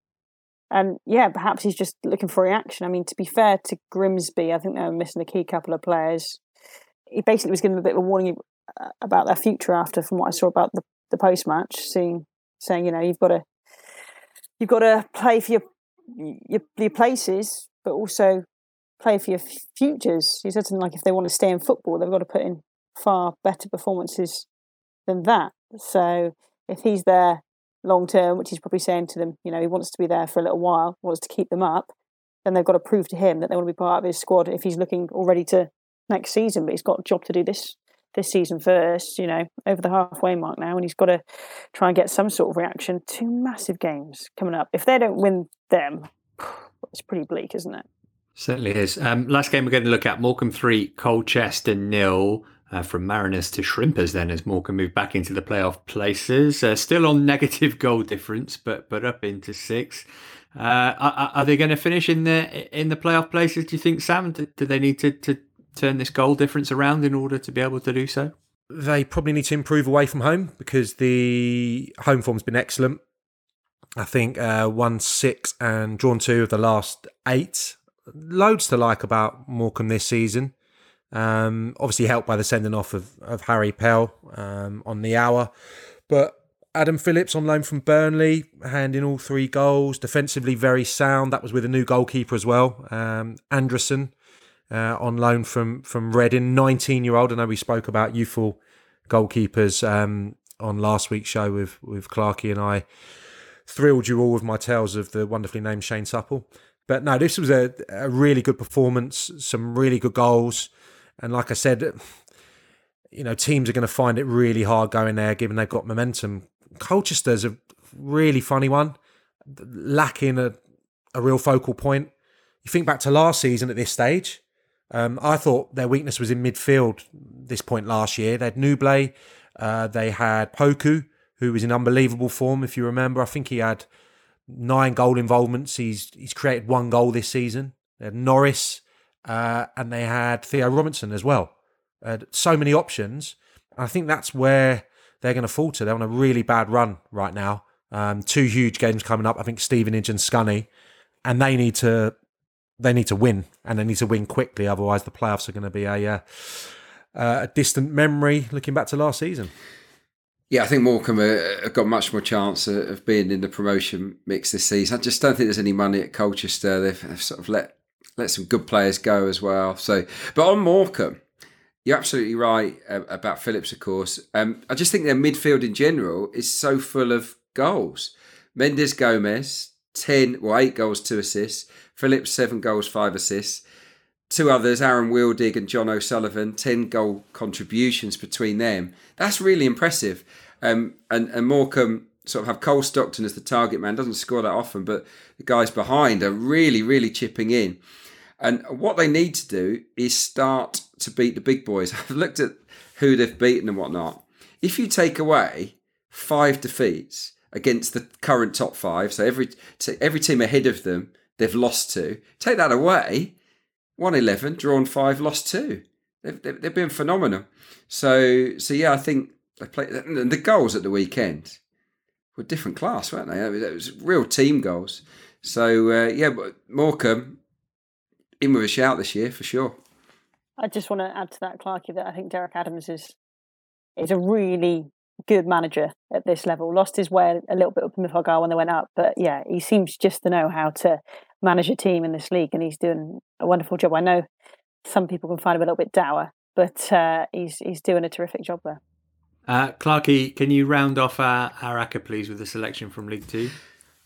And yeah, perhaps he's just looking for reaction. I mean, to be fair to Grimsby, I think they were missing a key couple of players. He basically was giving them a bit of a warning about their future after, from what I saw about the post match, saying you've got to play for your places, but also play for your futures. He said something like, if they want to stay in football, they've got to put in far better performances than that. So if he's there long term, which he's probably saying to them, he wants to be there for a little while, wants to keep them up, then they've got to prove to him that they want to be part of his squad if he's looking already to next season. But he's got a job to do this season first, over the halfway mark now, and he's got to try and get some sort of reaction. 2 massive games coming up. If they don't win them, it's pretty bleak, isn't it? Certainly is. Last game we're going to look at, Morecambe 3, Colchester 0, from Mariners to Shrimpers then, as Morecambe move back into the playoff places. Still on negative goal difference, but up into 6. Are they going to finish in the playoff places, do you think, Sam? Do they need to turn this goal difference around in order to be able to do so? They probably need to improve away from home, because the home form's been excellent. I think 1-6 and drawn 2 of the last 8. Loads to like about Morecambe this season. Obviously helped by the sending off of Harry Pell on the hour. But Adam Phillips on loan from Burnley, handing all three goals. Defensively very sound. That was with a new goalkeeper as well, Anderson, on loan from Reading, 19-year-old. I know we spoke about youthful goalkeepers on last week's show with Clarkey, and I thrilled you all with my tales of the wonderfully named Shane Supple. But no, this was a really good performance, some really good goals. And like I said, you know, teams are going to find it really hard going there, given they've got momentum. Colchester's a really funny one, lacking a real focal point. You think back to last season at this stage, I thought their weakness was in midfield this point last year. They had Nublé, they had Poku, who was in unbelievable form, if you remember. I think he had 9 goal involvements. He's created 1 goal this season. They had Norris, and they had Theo Robinson as well. So many options. I think that's where they're going to fall to. They're on a really bad run right now. 2 huge games coming up. I think Stevenage and Scunny, and they need to win, and they need to win quickly. Otherwise, the playoffs are going to be a distant memory. Looking back to last season. Yeah, I think Morecambe have got much more chance of being in the promotion mix this season. I just don't think there's any money at Colchester. They've sort of let some good players go as well. So, but on Morecambe, you're absolutely right about Phillips, of course. I just think their midfield in general is so full of goals. Mendes Gomez, 8 goals, 2 assists. Phillips, 7 goals, 5 assists. 2 others, Aaron Wildig and John O'Sullivan, 10 goal contributions between them. That's really impressive. And Morecambe sort of have Cole Stockton as the target man. Doesn't score that often, but the guys behind are really, really chipping in. And what they need to do is start to beat the big boys. I've looked at who they've beaten and whatnot. If you take away 5 defeats against the current top 5, so every team ahead of them they've lost to, take that away, 1-11, drawn 5, lost 2. They've been phenomenal. So yeah, I think they played, and the goals at the weekend were different class, weren't they? It was real team goals. So yeah, but Morecambe in with a shout this year for sure. I just want to add to that, Clarkey, that I think Derek Adams is a really good manager at this level. Lost his way a little bit up in Mifogao when they went up, but yeah, he seems just to know how to manage a team in this league, and he's doing a wonderful job. I know some people can find him a little bit dour, but he's doing a terrific job there. Clarkey, can you round off our acca, please, with the selection from League 2?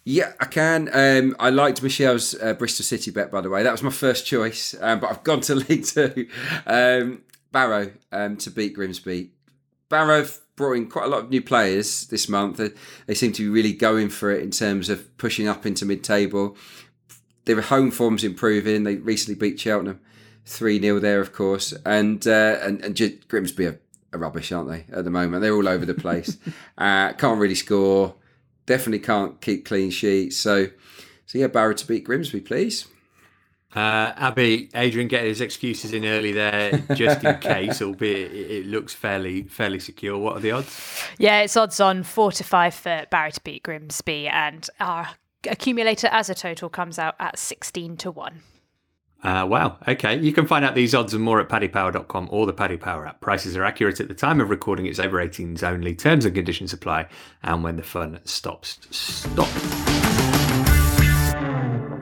Yeah, I can. I liked Michelle's Bristol City bet, by the way. That was my first choice, but I've gone to League 2. Barrow to beat Grimsby. Barrow brought in quite a lot of new players this month. They seem to be really going for it in terms of pushing up into mid-table. Their home form's improving. They recently beat Cheltenham 3-0 there, of course. And Grimsby are rubbish, aren't they, at the moment? They're all over the place. Can't really score. Definitely can't keep clean sheets. So yeah, Barrow to beat Grimsby, please. Abby, Adrian getting his excuses in early there, just in case, albeit it looks fairly secure. What are the odds? Yeah, it's odds on 4-5 for Barrow to beat Grimsby, and our accumulator as a total comes out at 16-1. Wow. Okay. You can find out these odds and more at paddypower.com or the Paddy Power app. Prices are accurate at the time of recording. It's over 18s only. Terms and conditions apply. And when the fun stops, stop.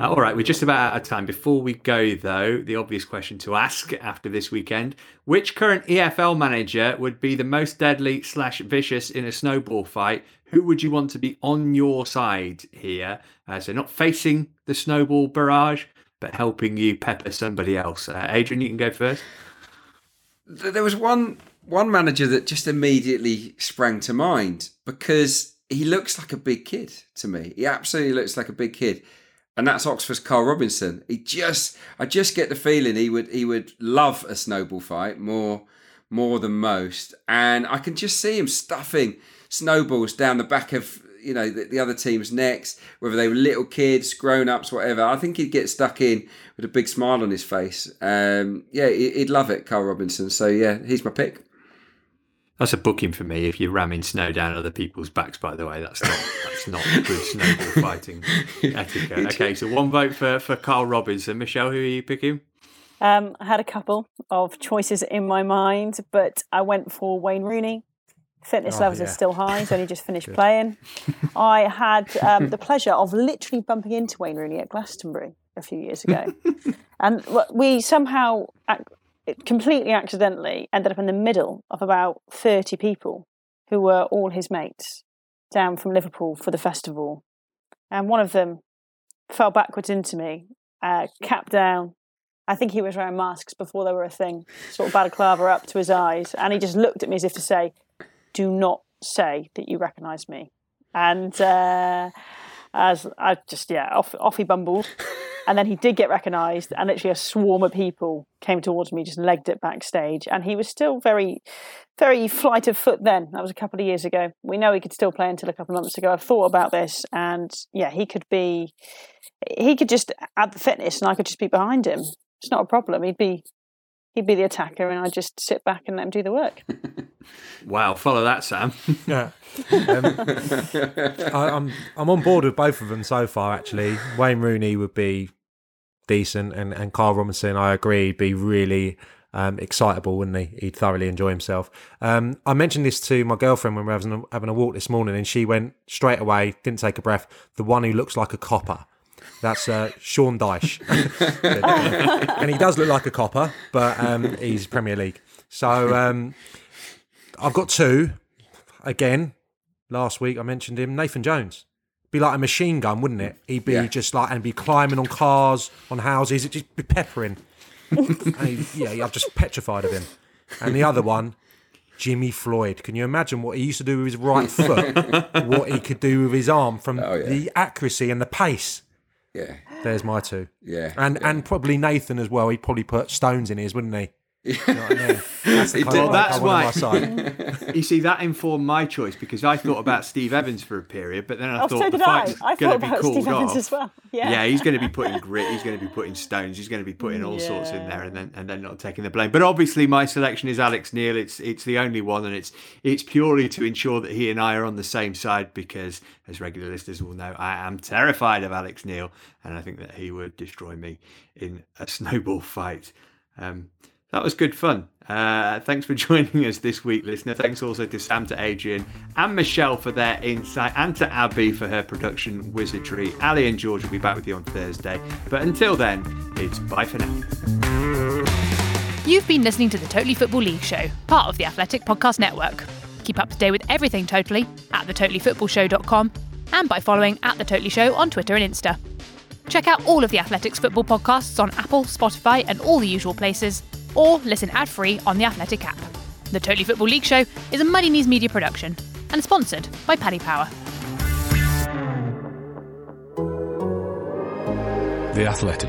All right. We're just about out of time. Before we go, though, the obvious question to ask after this weekend, which current EFL manager would be the most deadly/vicious in a snowball fight? Who would you want to be on your side here? So not facing the snowball barrage, but helping you pepper somebody else. Adrian, you can go first. There was one manager that just immediately sprang to mind because he looks like a big kid to me. He absolutely looks like a big kid, and that's Oxford's Carl Robinson. I just get the feeling he would love a snowball fight more than most, and I can just see him stuffing snowballs down the back of, you know, the other team's necks, whether they were little kids, grown-ups, whatever. I think he'd get stuck in with a big smile on his face. Yeah, he'd love it, Carl Robinson. So, yeah, he's my pick. That's a booking for me if you're ramming snow down other people's backs, by the way. That's not good snowball fighting etiquette. Okay, so one vote for Carl Robinson. Michelle, who are you picking? I had a couple of choices in my mind, but I went for Wayne Rooney Fitness levels are still high. He's only just finished playing. I had the pleasure of literally bumping into Wayne Rooney at Glastonbury a few years ago. And we somehow completely accidentally ended up in the middle of about 30 people who were all his mates down from Liverpool for the festival. And one of them fell backwards into me, cap down. I think he was wearing masks before they were a thing, sort of balaclava up to his eyes. And he just looked at me as if to say, do not say that you recognise me. And as I just, off he bumbled. And then he did get recognised, and literally a swarm of people came towards me, just legged it backstage. And he was still very, very flight of foot then. That was a couple of years ago. We know he could still play until a couple of months ago. I've thought about this, and he could just add the fitness, and I could just be behind him. It's not a problem. He'd be the attacker, and I'd just sit back and let him do the work. Wow, follow that, Sam. Yeah. I'm on board with both of them so far, actually. Wayne Rooney would be decent, and Kyle Robinson, I agree, would be really excitable, wouldn't he? He'd thoroughly enjoy himself. I mentioned this to my girlfriend when we were having a walk this morning, and she went straight away, didn't take a breath, the one who looks like a copper. That's Sean Dyche. And he does look like a copper, but he's Premier League. So I've got two. Again, last week I mentioned him, Nathan Jones. Be like a machine gun, wouldn't it? He'd be just like, and be climbing on cars, on houses. It'd just be peppering. I'm just petrified of him. And the other one, Jimmy Floyd. Can you imagine what he used to do with his right foot? What he could do with his arm from the accuracy and the pace. Yeah. There's my two. Yeah. And probably Nathan as well. He'd probably put stones in his, wouldn't he? You know what I mean? That's why. You see, that informed my choice, because I thought about Steve Evans for a period, but then I thought the fight's going to be called off as well. Yeah, he's going to be putting grit, he's going to be putting stones, he's going to be putting all sorts in there, and then not taking the blame. But obviously, my selection is Alex Neil. It's the only one, and it's purely to ensure that he and I are on the same side, because as regular listeners will know, I am terrified of Alex Neil, and I think that he would destroy me in a snowball fight. That was good fun. Thanks for joining us this week, listener. Thanks also to Sam, to Adrian and Michelle for their insight, and to Abby for her production wizardry. Ali and George will be back with you on Thursday. But until then, it's bye for now. You've been listening to the Totally Football League Show, part of the Athletic Podcast Network. Keep up to date with everything Totally at thetotallyfootballshow.com and by following @thetotalyshow on Twitter and Insta. Check out all of the Athletic's football podcasts on Apple, Spotify and all the usual places, or listen ad-free on the Athletic app. The Totally Football League Show is a Muddy Knees Media production and sponsored by Paddy Power. The Athletic.